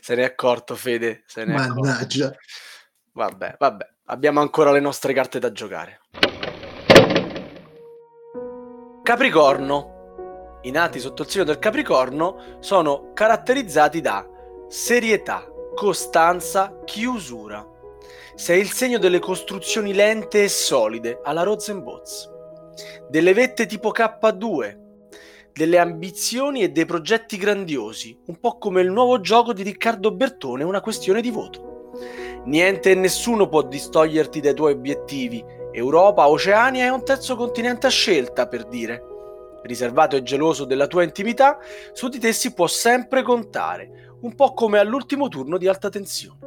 Se ne è accorto Fede, se ne è mannaggia. Accorto. Vabbè, abbiamo ancora le nostre carte da giocare. Capricorno. I nati sotto il segno del Capricorno sono caratterizzati da serietà, costanza, chiusura. Sei il segno delle costruzioni lente e solide, alla Rosenbots, delle vette tipo K2, delle ambizioni e dei progetti grandiosi, un po' come il nuovo gioco di Riccardo Bertone, Una questione di voto. Niente e nessuno può distoglierti dai tuoi obiettivi. Europa, Oceania e un terzo continente a scelta, per dire. Riservato e geloso della tua intimità, su di te si può sempre contare, un po' come all'ultimo turno di Alta Tensione.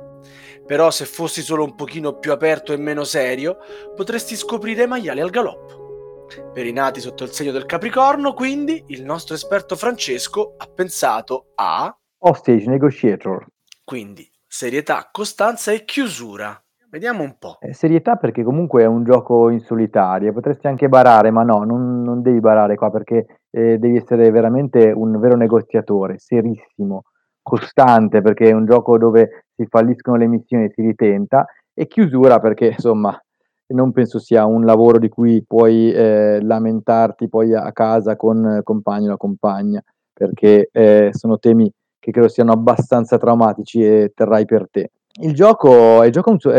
Però se fossi solo un pochino più aperto e meno serio, potresti scoprire maiali al galoppo. Per i nati sotto il segno del Capricorno, quindi, il nostro esperto Francesco ha pensato a... Hostage Negotiator. Quindi, serietà, costanza e chiusura. Vediamo un po'. Serietà perché comunque è un gioco in solitaria, potresti anche barare, ma no, non devi barare qua perché devi essere veramente un vero negoziatore, serissimo. Costante perché è un gioco dove si falliscono le missioni, si ritenta, e chiusura perché insomma non penso sia un lavoro di cui puoi lamentarti poi a casa con compagno o compagna, perché sono temi che credo siano abbastanza traumatici e terrai per te. Il gioco è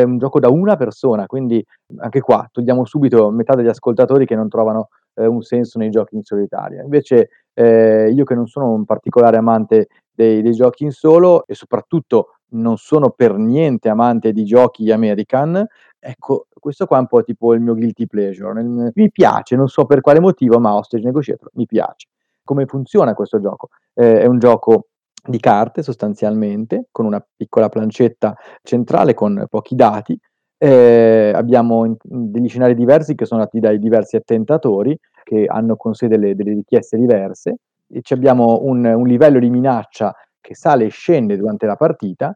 un gioco da una persona, quindi anche qua togliamo subito metà degli ascoltatori che non trovano un senso nei giochi in solitaria. Invece io che non sono un particolare amante dei giochi in solo e soprattutto non sono per niente amante di giochi American, ecco, questo qua è un po' tipo il mio guilty pleasure, mi piace, non so per quale motivo, ma Hostage Negotiator mi piace. Come funziona questo gioco? È un gioco di carte sostanzialmente, con una piccola plancetta centrale con pochi dati, abbiamo degli scenari diversi che sono dati dai diversi attentatori che hanno con sé delle richieste diverse. Ci abbiamo un livello di minaccia che sale e scende durante la partita,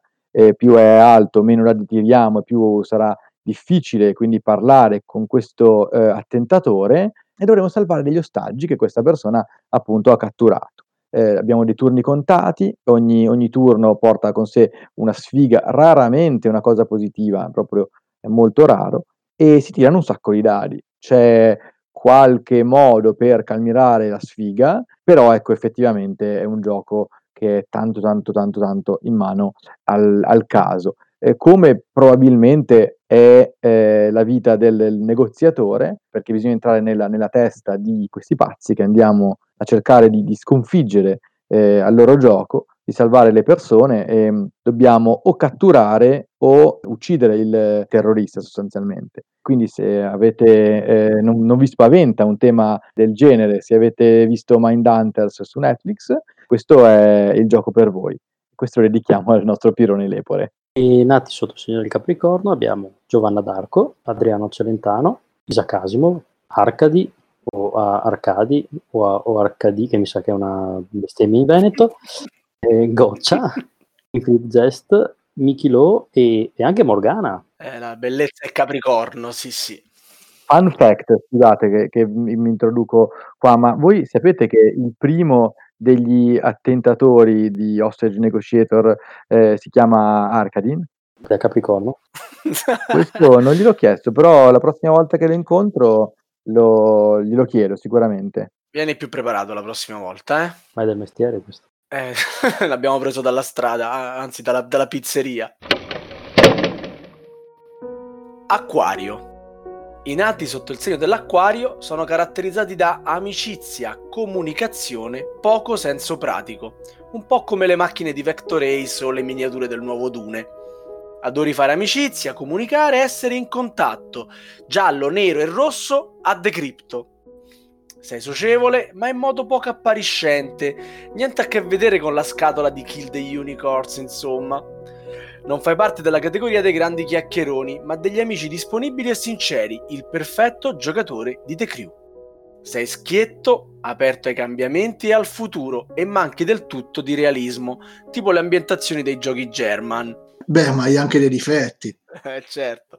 più è alto meno la tiriamo, più sarà difficile quindi parlare con questo attentatore, e dovremo salvare degli ostaggi che questa persona appunto ha catturato. Abbiamo dei turni contati, ogni turno porta con sé una sfiga, raramente una cosa positiva, proprio è molto raro, e si tirano un sacco di dadi. C'è qualche modo per calmierare la sfiga, però ecco, effettivamente è un gioco che è tanto in mano al caso, come probabilmente è la vita del negoziatore, perché bisogna entrare nella testa di questi pazzi che andiamo a cercare di sconfiggere al loro gioco, di salvare le persone, e dobbiamo o catturare o uccidere il terrorista sostanzialmente. Quindi se avete non vi spaventa un tema del genere, se avete visto Mindhunters su Netflix, questo è il gioco per voi. Questo lo dedichiamo al nostro Pirone Lepore. E nati sotto il segno del Capricorno abbiamo Giovanna d'Arco, Adriano Celentano, Isaac Asimov, Arcadi o Arcadi o Arcadi, che mi sa che è una bestemmia in Veneto, Goccia, Cliff Jest, Mickey Lowe e anche Morgana. La bellezza è Capricorno, sì. Fun fact, scusate che mi introduco qua, ma voi sapete che il primo degli attentatori di Hostage Negotiator si chiama Arkadin? Che è Capricorno. Questo non gliel'ho chiesto, però la prossima volta che lo incontro glielo chiedo sicuramente. Vieni più preparato la prossima volta, eh? Ma è del mestiere questo. L'abbiamo preso dalla strada, anzi dalla pizzeria. Acquario. I nati sotto il segno dell'acquario sono caratterizzati da amicizia, comunicazione, poco senso pratico, un po' come le macchine di Vector Race o le miniature del nuovo Dune. Adori fare amicizia, comunicare, essere in contatto. Giallo, nero e rosso a decripto. Sei socievole, ma in modo poco appariscente. Niente a che vedere con la scatola di Kill the Unicorns, insomma. Non fai parte della categoria dei grandi chiacchieroni, ma degli amici disponibili e sinceri, il perfetto giocatore di The Crew. Sei schietto, aperto ai cambiamenti e al futuro, e manchi del tutto di realismo, tipo le ambientazioni dei giochi German. Beh, ma hai anche dei difetti. Certo.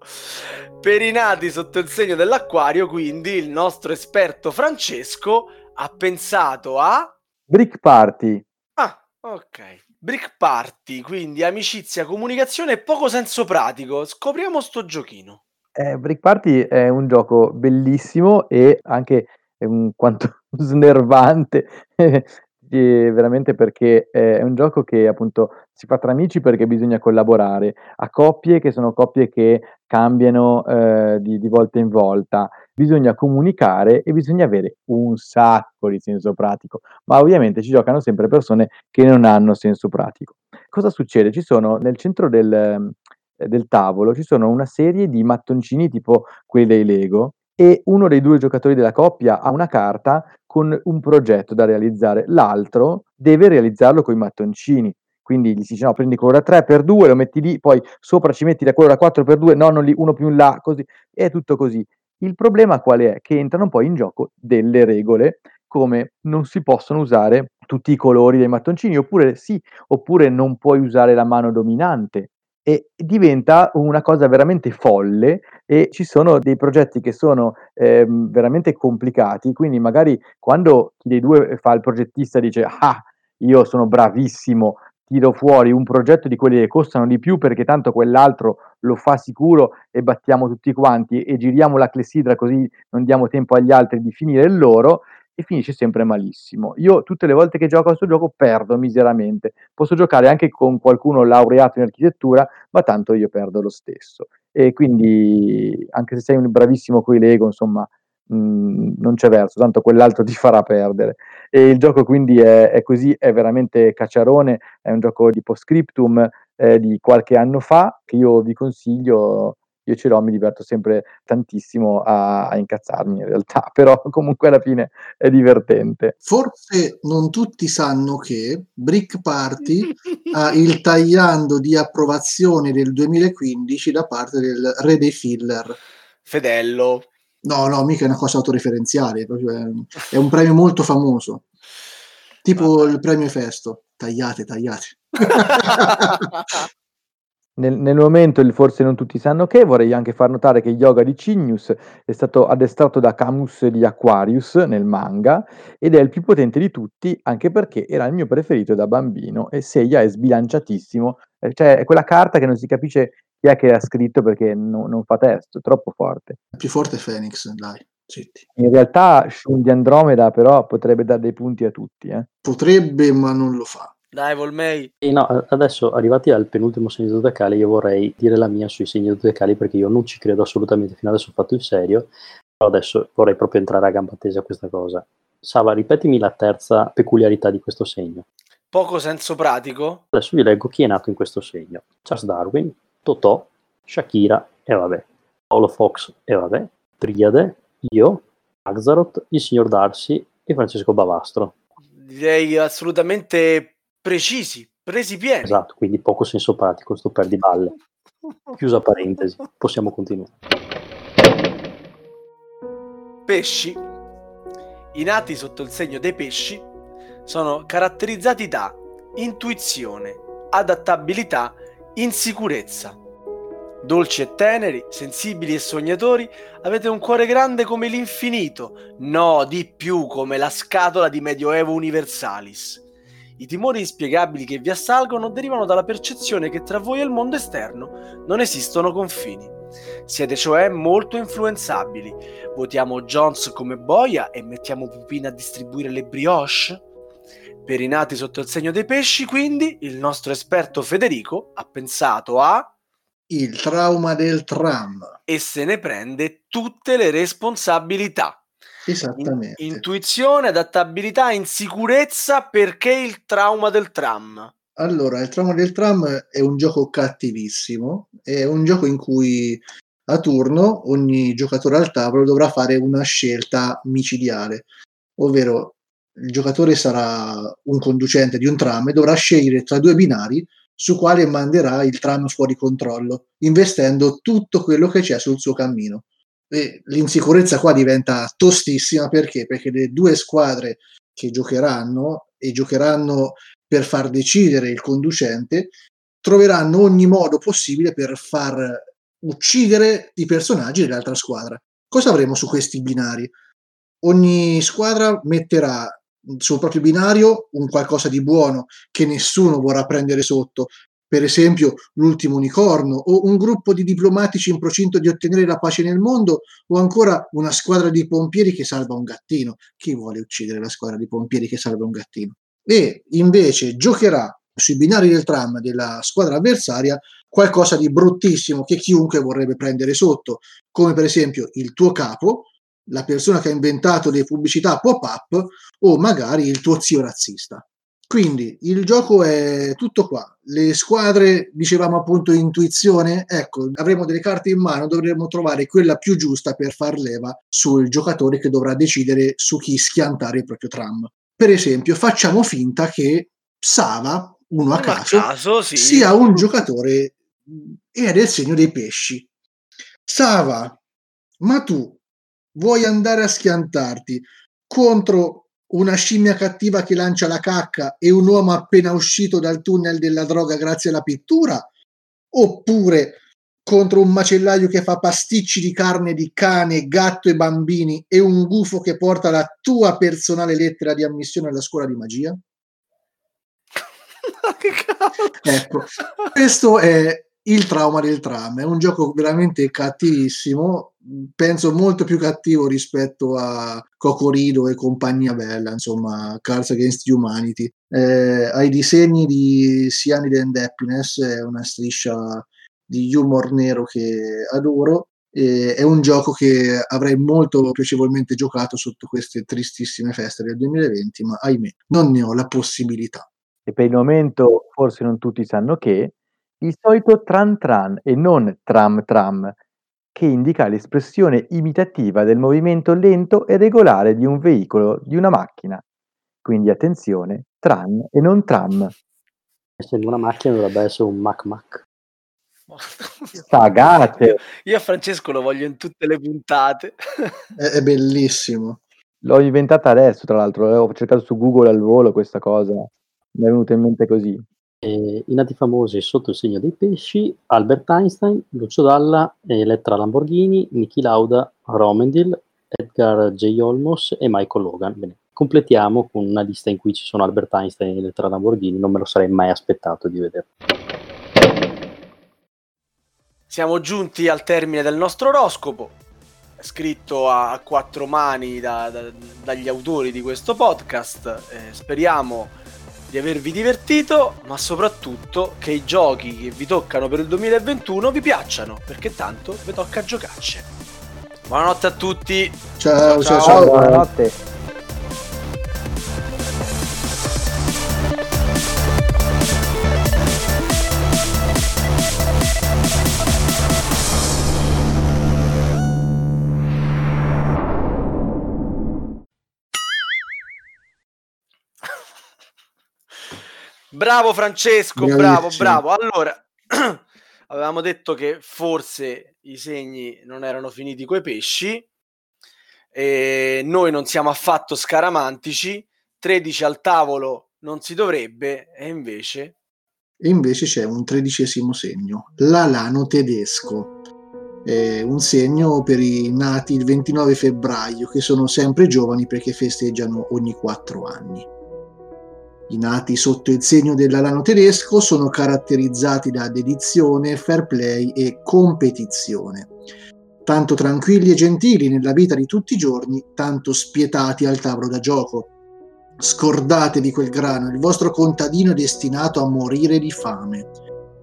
Per i nati sotto il segno dell'acquario, quindi, il nostro esperto Francesco ha pensato a... Brick Party. Ah, ok. Brick Party, quindi amicizia, comunicazione e poco senso pratico. Scopriamo sto giochino. Brick Party è un gioco bellissimo e anche quanto snervante, veramente, perché è un gioco che appunto si fa tra amici perché bisogna collaborare, a coppie che sono coppie che cambiano di volta in volta, bisogna comunicare e bisogna avere un sacco di senso pratico, ma ovviamente ci giocano sempre persone che non hanno senso pratico. Cosa succede? Ci sono nel centro del tavolo ci sono una serie di mattoncini tipo quelli dei Lego, e uno dei due giocatori della coppia ha una carta con un progetto da realizzare, l'altro deve realizzarlo con i mattoncini. Quindi gli si dice: no, prendi quello da 3x2, lo metti lì, poi sopra ci metti da quello da 4x2, no, non lì, uno più in là, così. È tutto così. Il problema qual è? Che entrano poi in gioco delle regole, come non si possono usare tutti i colori dei mattoncini, oppure sì, oppure non puoi usare la mano dominante. E diventa una cosa veramente folle, e ci sono dei progetti che sono veramente complicati, quindi magari quando chi dei due fa il progettista dice: ah, io sono bravissimo, tiro fuori un progetto di quelli che costano di più perché tanto quell'altro lo fa sicuro e battiamo tutti quanti e giriamo la clessidra così non diamo tempo agli altri di finire il loro, e finisce sempre malissimo. Io tutte le volte che gioco a questo gioco perdo miseramente. Posso giocare anche con qualcuno laureato in architettura, ma tanto io perdo lo stesso. E quindi, anche se sei un bravissimo coi Lego, insomma, non c'è verso, tanto quell'altro ti farà perdere. E il gioco quindi è così, è veramente cacciarone, è un gioco di Postscriptum di qualche anno fa, che io vi consiglio. Io ce l'ho, mi diverto sempre tantissimo a incazzarmi in realtà, però comunque alla fine è divertente. Forse non tutti sanno che Brick Party ha il tagliando di approvazione del 2015 da parte del re dei filler. Fedello. No, mica è una cosa autoreferenziale, è un premio molto famoso, tipo il premio Festo. Tagliate. Nel momento forse non tutti sanno che vorrei anche far notare che Yoga di Cygnus è stato addestrato da Camus di Aquarius nel manga, ed è il più potente di tutti, anche perché era il mio preferito da bambino, e Seiya è sbilanciatissimo, cioè è quella carta che non si capisce chi è che l'ha scritto perché non fa testo, è troppo forte. Più forte è Phoenix, dai. Zitti. In realtà Shun di Andromeda però potrebbe dare dei punti a tutti, eh? Potrebbe, ma non lo fa. Dai, Volmei. E no, adesso arrivati al penultimo segno zodiacale, io vorrei dire la mia sui segni zodiacali, perché io non ci credo assolutamente, fino adesso ho fatto il serio, però adesso vorrei proprio entrare a gamba tesa a questa cosa. Sava, ripetimi la terza peculiarità di questo segno. Poco senso pratico? Adesso vi leggo chi è nato in questo segno. Charles Darwin, Totò, Shakira, Paolo Fox, Triade, io, Axaroth, il signor Darcy e Francesco Bavastro. Direi assolutamente... precisi, presi pieni. Esatto, quindi poco senso pratico, sto perdiballe. Chiusa parentesi, possiamo continuare. Pesci. I nati sotto il segno dei pesci sono caratterizzati da intuizione, adattabilità, insicurezza. Dolci e teneri, sensibili e sognatori, avete un cuore grande come l'infinito, no, di più, come la scatola di Medioevo Universalis. I timori inspiegabili che vi assalgono derivano dalla percezione che tra voi e il mondo esterno non esistono confini. Siete cioè molto influenzabili. Votiamo Jones come boia e mettiamo Pupina a distribuire le brioche? Per i nati sotto il segno dei pesci, quindi, il nostro esperto Federico ha pensato a... il trauma del tram. E se ne prende tutte le responsabilità. Esattamente. Intuizione, adattabilità, insicurezza, perché il trauma del tram? Allora, il trauma del tram è un gioco cattivissimo, è un gioco in cui a turno ogni giocatore al tavolo dovrà fare una scelta micidiale, ovvero il giocatore sarà un conducente di un tram e dovrà scegliere tra due binari su quale manderà il tram fuori controllo, investendo tutto quello che c'è sul suo cammino. E l'insicurezza qua diventa tostissima, perché le due squadre che giocheranno per far decidere il conducente troveranno ogni modo possibile per far uccidere i personaggi dell'altra squadra. Cosa avremo su questi binari? Ogni squadra metterà sul proprio binario un qualcosa di buono che nessuno vorrà prendere sotto, per esempio l'ultimo unicorno, o un gruppo di diplomatici in procinto di ottenere la pace nel mondo, o ancora una squadra di pompieri che salva un gattino. Chi vuole uccidere la squadra di pompieri che salva un gattino? E invece giocherà sui binari del tram della squadra avversaria qualcosa di bruttissimo che chiunque vorrebbe prendere sotto, come per esempio il tuo capo, la persona che ha inventato le pubblicità pop-up, o magari il tuo zio razzista. Quindi il gioco è tutto qua. Le squadre, dicevamo appunto intuizione, ecco, avremo delle carte in mano, dovremo trovare quella più giusta per far leva sul giocatore che dovrà decidere su chi schiantare il proprio tram. Per esempio, facciamo finta che Sava, uno a caso sì, sia un giocatore e è del segno dei pesci. Sava, ma tu vuoi andare a schiantarti contro una scimmia cattiva che lancia la cacca e un uomo appena uscito dal tunnel della droga grazie alla pittura, oppure contro un macellaio che fa pasticci di carne di cane, gatto e bambini e un gufo che porta la tua personale lettera di ammissione alla scuola di magia? Che cavolo! Ecco, questo è il trauma del tram, è un gioco veramente cattivissimo, penso molto più cattivo rispetto a Cocorido e compagnia bella, insomma, Cards Against Humanity. Ai disegni di Cyanide and Happiness, è una striscia di humor nero che adoro, è un gioco che avrei molto piacevolmente giocato sotto queste tristissime feste del 2020, ma ahimè non ne ho la possibilità. E per il momento forse non tutti sanno che il solito tran tran e non tram tram, che indica l'espressione imitativa del movimento lento e regolare di un veicolo, di una macchina. Quindi attenzione, tran e non tram. Essendo una macchina dovrebbe essere un mac. Sagate! Io a Francesco lo voglio in tutte le puntate. È bellissimo. L'ho inventata adesso, tra l'altro, ho cercato su Google al volo questa cosa. Mi è venuta in mente così. I nati famosi sotto il segno dei pesci: Albert Einstein, Lucio Dalla, Elettra Lamborghini, Niki Lauda, Romendil, Edgar J. Olmos e Michael Logan. Bene. Completiamo con una lista in cui ci sono Albert Einstein e Elettra Lamborghini, non me lo sarei mai aspettato di vedere. Siamo giunti al termine del nostro oroscopo, scritto a quattro mani dagli autori di questo podcast. Speriamo di avervi divertito, ma soprattutto che i giochi che vi toccano per il 2021 vi piacciano, perché tanto vi tocca giocarci. Buonanotte a tutti. Ciao. Buonanotte. Bravo Francesco, bravo. Allora, avevamo detto che forse i segni non erano finiti coi pesci, e noi non siamo affatto scaramantici, 13 al tavolo non si dovrebbe, e invece e invece c'è un 13° segno, l'alano tedesco, un segno per i nati il 29 febbraio, che sono sempre giovani perché festeggiano ogni 4 anni. I nati sotto il segno dell'alano tedesco sono caratterizzati da dedizione, fair play e competizione, tanto tranquilli e gentili nella vita di tutti i giorni, tanto spietati al tavolo da gioco. Scordatevi quel grano, il vostro contadino è destinato a morire di fame.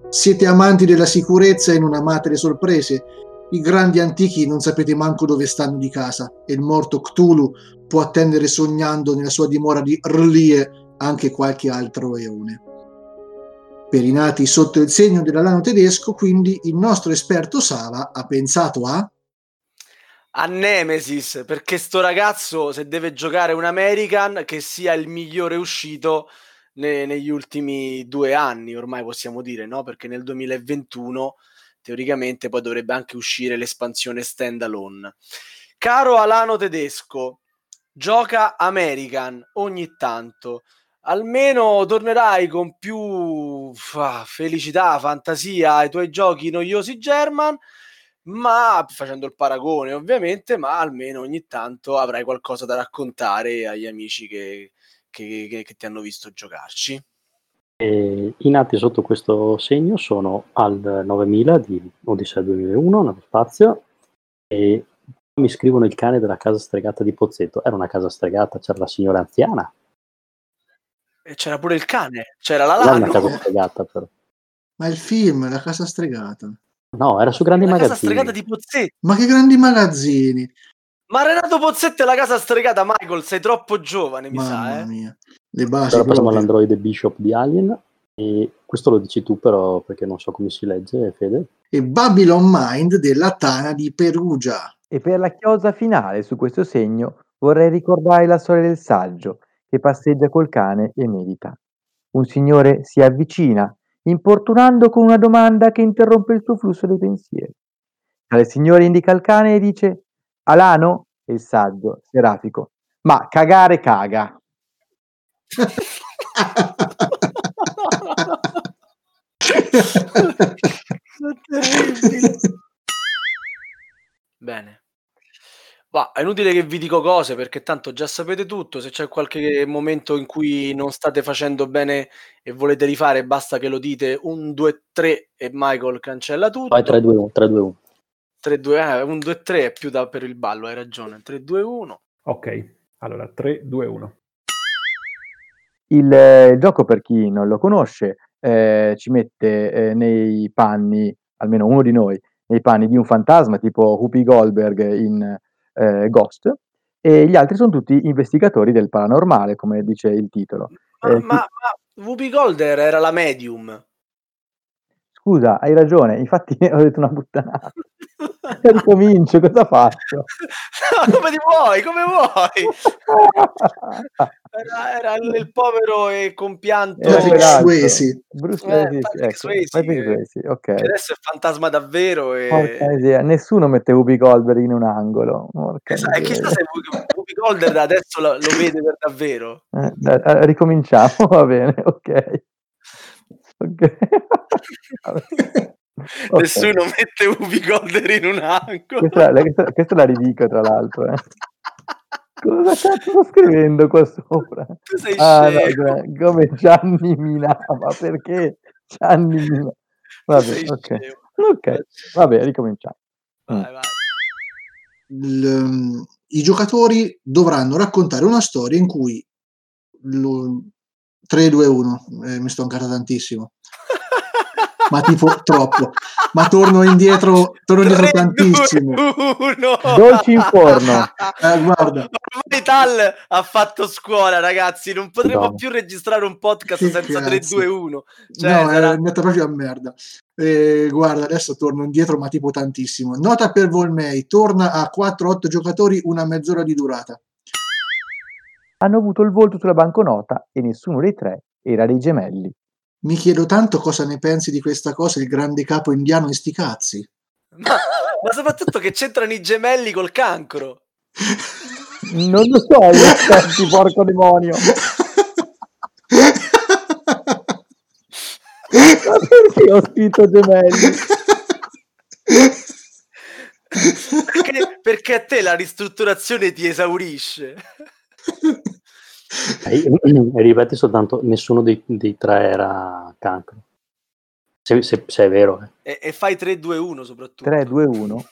Siete amanti della sicurezza e non amate le sorprese. I grandi antichi non sapete manco dove stanno di casa, e il morto Cthulhu può attendere sognando nella sua dimora di Rlie anche qualche altro eone. Per i nati sotto il segno dell'alano tedesco, quindi, il nostro esperto Sava ha pensato a Nemesis, perché sto ragazzo, se deve giocare un American, che sia il migliore uscito negli ultimi 2 anni, ormai possiamo dire, no? Perché nel 2021 teoricamente poi dovrebbe anche uscire l'espansione standalone. Caro alano tedesco, gioca American ogni tanto, almeno tornerai con più felicità, fantasia ai tuoi giochi noiosi German, ma facendo il paragone ovviamente, ma almeno ogni tanto avrai qualcosa da raccontare agli amici che ti hanno visto giocarci. I nati sotto questo segno sono al 9000 di Odissea 2001, nello spazio, e mi scrivono il cane della casa stregata di Pozzetto. Era una casa stregata, c'era la signora anziana e c'era pure il cane, c'era la lana. Era una casa stregata, però. Ma il film, la casa stregata? No, era su Grandi Magazzini. La casa stregata di Pozzetto. Ma che Grandi Magazzini? Ma Renato Pozzetto e la casa stregata, Michael, sei troppo giovane, mi Mamma mia. Le basi. Allora parliamo all'androide Bishop di Alien, e questo lo dici tu però, perché non so come si legge, Fede. E Babylon Mind della Tana di Perugia. E per la chiosa finale su questo segno vorrei ricordare la storia del saggio che passeggia col cane e medita. Un signore si avvicina, importunando con una domanda che interrompe il suo flusso dei pensieri. Tale signore indica il cane e dice: Alano? E il saggio, serafico: ma cagare caga. Bene. Bah, è inutile che vi dico cose perché tanto già sapete tutto. Se c'è qualche momento in cui non state facendo bene e volete rifare, basta che lo dite 1, 2, 3 e Michael cancella tutto. Vai 3, 2, 1. 1, 2, 3 è più da per il ballo, hai ragione. 3, 2, 1. Ok, allora 3, 2, 1. Il gioco, per chi non lo conosce, ci mette nei panni, almeno uno di noi, nei panni di un fantasma tipo Whoopi Goldberg in Ghost, e gli altri sono tutti investigatori del paranormale, come dice il titolo. Ma Whoopi Goldberg era la medium. Scusa, hai ragione, infatti ho detto una puttanata. Ricomincio, cosa faccio? No, come vuoi. Era il povero e compianto Patrick Swayze. Okay. Che adesso è fantasma davvero nessuno mette Whoopi Goldberg in un angolo. E chissà se Whoopi Goldberg adesso lo vede per davvero. Ricominciamo, va bene, ok. Okay. Nessuno mette Whoopi Goldberg in un angolo. Questa la ridico, tra l'altro. Cosa cazzo sto scrivendo qua sopra? Tu sei scemo. No, come Gianni Minava, perché Gianni Minava? Vabbè, okay. Vabbè, ricominciamo. Vai. I giocatori dovranno raccontare una storia in cui 3, 2, 1, mi sto ancora tantissimo. Ma tipo troppo, ma torno indietro tantissimo. 3, 2, 1. Dolci in forno. Guarda, ormai Tal ha fatto scuola, ragazzi, non potremo più registrare un podcast senza 3, 2, 1. Cioè, no, sarà... è andata proprio a merda. Guarda, adesso torno indietro, ma tipo tantissimo. Nota per Volmei, torna a 4-8 giocatori, una mezz'ora di durata. Hanno avuto il volto sulla banconota e nessuno dei tre era dei gemelli. Mi chiedo tanto cosa ne pensi di questa cosa, il grande capo indiano e sti cazzi. Ma soprattutto che c'entrano i gemelli col cancro. Non lo so, io porco demonio. so perché ho scritto gemelli. Perché a te la ristrutturazione ti esaurisce. Ripeti soltanto, nessuno dei tre era cancro, se è vero. E fai 3-2-1 soprattutto. 3-2-1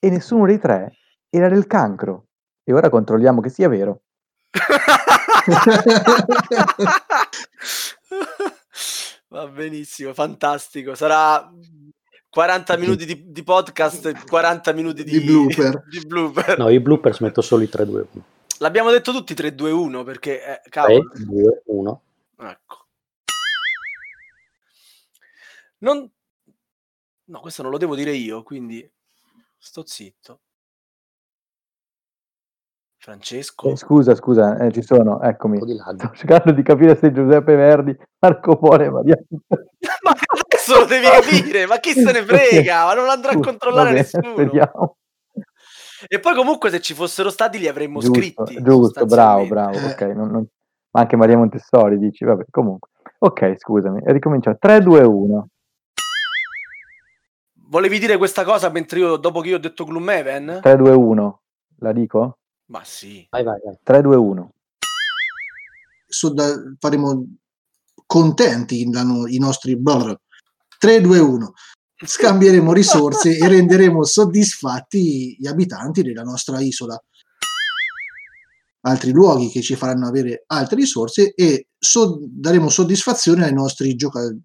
e nessuno dei tre era del cancro. E ora controlliamo che sia vero. Va benissimo, fantastico. Sarà 40 minuti di podcast, 40 minuti di blooper. Di blooper. No, i blooper smetto solo i 3-2-1. L'abbiamo detto tutti 3-2-1 perché, cavolo. 3-2-1. Ecco. Non... No, questo non lo devo dire io, quindi sto zitto. Francesco? Scusa, ci sono, eccomi. Sto cercando di capire se Giuseppe Verdi, Marco Polo, Maria... Ma adesso lo devi capire, ma chi se ne frega, ma non andrà a controllare nessuno. Speriamo. E poi comunque se ci fossero stati li avremmo scritti. Giusto, bravo, ok. Non... Ma anche Maria Montessori, dici, vabbè, comunque. Ok, scusami, ricominciamo. 3, 2, 1. Volevi dire questa cosa mentre io, dopo che io ho detto Gloomhaven? 3, 2, 1, la dico? Ma sì. Vai. 3, 2, 1. Faremo contenti i nostri brother. 3, 2, 1. Scambieremo risorse e renderemo soddisfatti gli abitanti della nostra isola. Altri luoghi che ci faranno avere altre risorse e daremo soddisfazione ai nostri giocatori.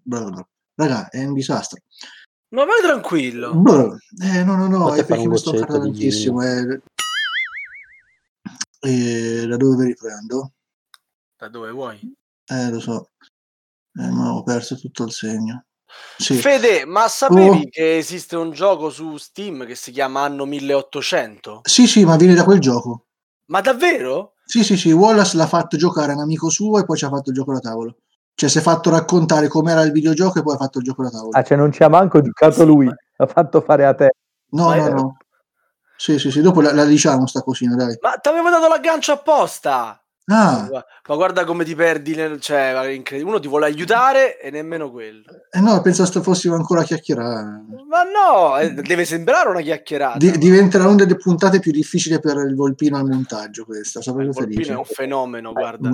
Raga, è un disastro. Ma vai tranquillo. No, è perché mi sto parlando tantissimo. Da dove riprendo? Da dove vuoi? Lo so. Ma ho perso tutto il segno. Sì. Fede, ma sapevi che esiste un gioco su Steam che si chiama Anno 1800? Sì, ma viene da quel gioco. Ma davvero? Sì, Wallace l'ha fatto giocare a un amico suo e poi ci ha fatto il gioco da tavolo. Cioè si è fatto raccontare com'era il videogioco e poi ha fatto il gioco da tavolo. Ah, cioè non ci ha manco giocato lui, l'ha fatto fare a te. No. Sì, dopo la diciamo sta cosina, dai. Ma ti avevo dato l'aggancio apposta. Ah. Ma guarda come ti perdi, cioè, incredibile. Uno ti vuole aiutare e nemmeno quello. No, pensavo fossimo ancora a chiacchierare. Ma no, deve sembrare una chiacchierata. Diventerà una delle puntate più difficili per il Volpino al montaggio questa. Il Volpino è un fenomeno, guarda.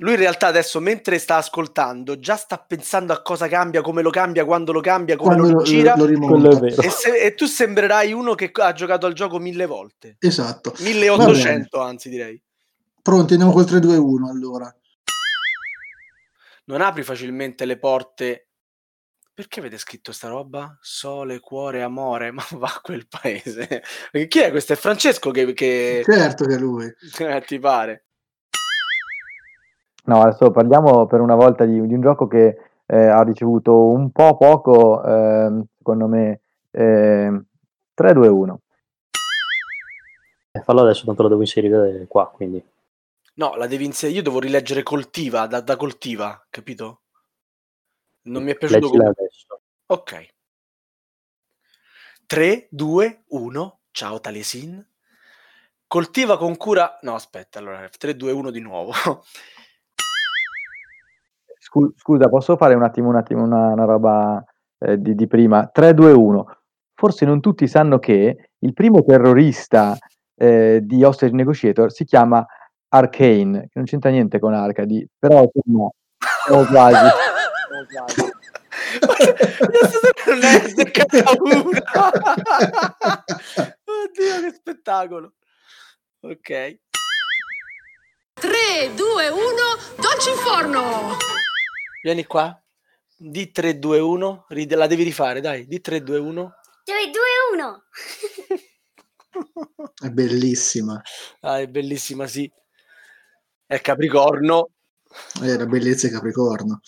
Lui in realtà adesso, mentre sta ascoltando, già sta pensando a cosa cambia, come lo cambia, quando lo cambia, come lo gira. E tu sembrerai uno che ha giocato al gioco 1000 volte. Esatto. 1800 anzi, direi. Pronti, andiamo col 3-2-1 allora. Non apri facilmente le porte. Perché avete scritto sta roba? Sole, cuore, amore, ma va a quel paese. Chi è questo? È Francesco che... Certo che è lui. Ti pare. No, adesso parliamo per una volta di un gioco che ha ricevuto un po' poco, secondo me, 3-2-1. Fallo adesso, tanto la devo inserire qua, quindi. No, la devi inserire, io devo rileggere Coltiva, da Coltiva, capito? Non mi è piaciuto come... adesso. Ok. 3-2-1, ciao Talesin. Coltiva con cura... No, aspetta, allora, 3-2-1 di nuovo. Scusa, posso fare un attimo una roba di prima? 3-2-1. Forse non tutti sanno che il primo terrorista di Hostage Negotiator si chiama Arcane, che non c'entra niente con Arcadi, però no, quasi. Non è seccata una. Oddio, che spettacolo. Ok. 3-2-1, dolci in forno. Vieni qua, di 3-2-1, la devi rifare, dai, di 3-2-1. 3-2-1. È bellissima. Ah, è bellissima, sì. È Capricorno. La bellezza è Capricorno.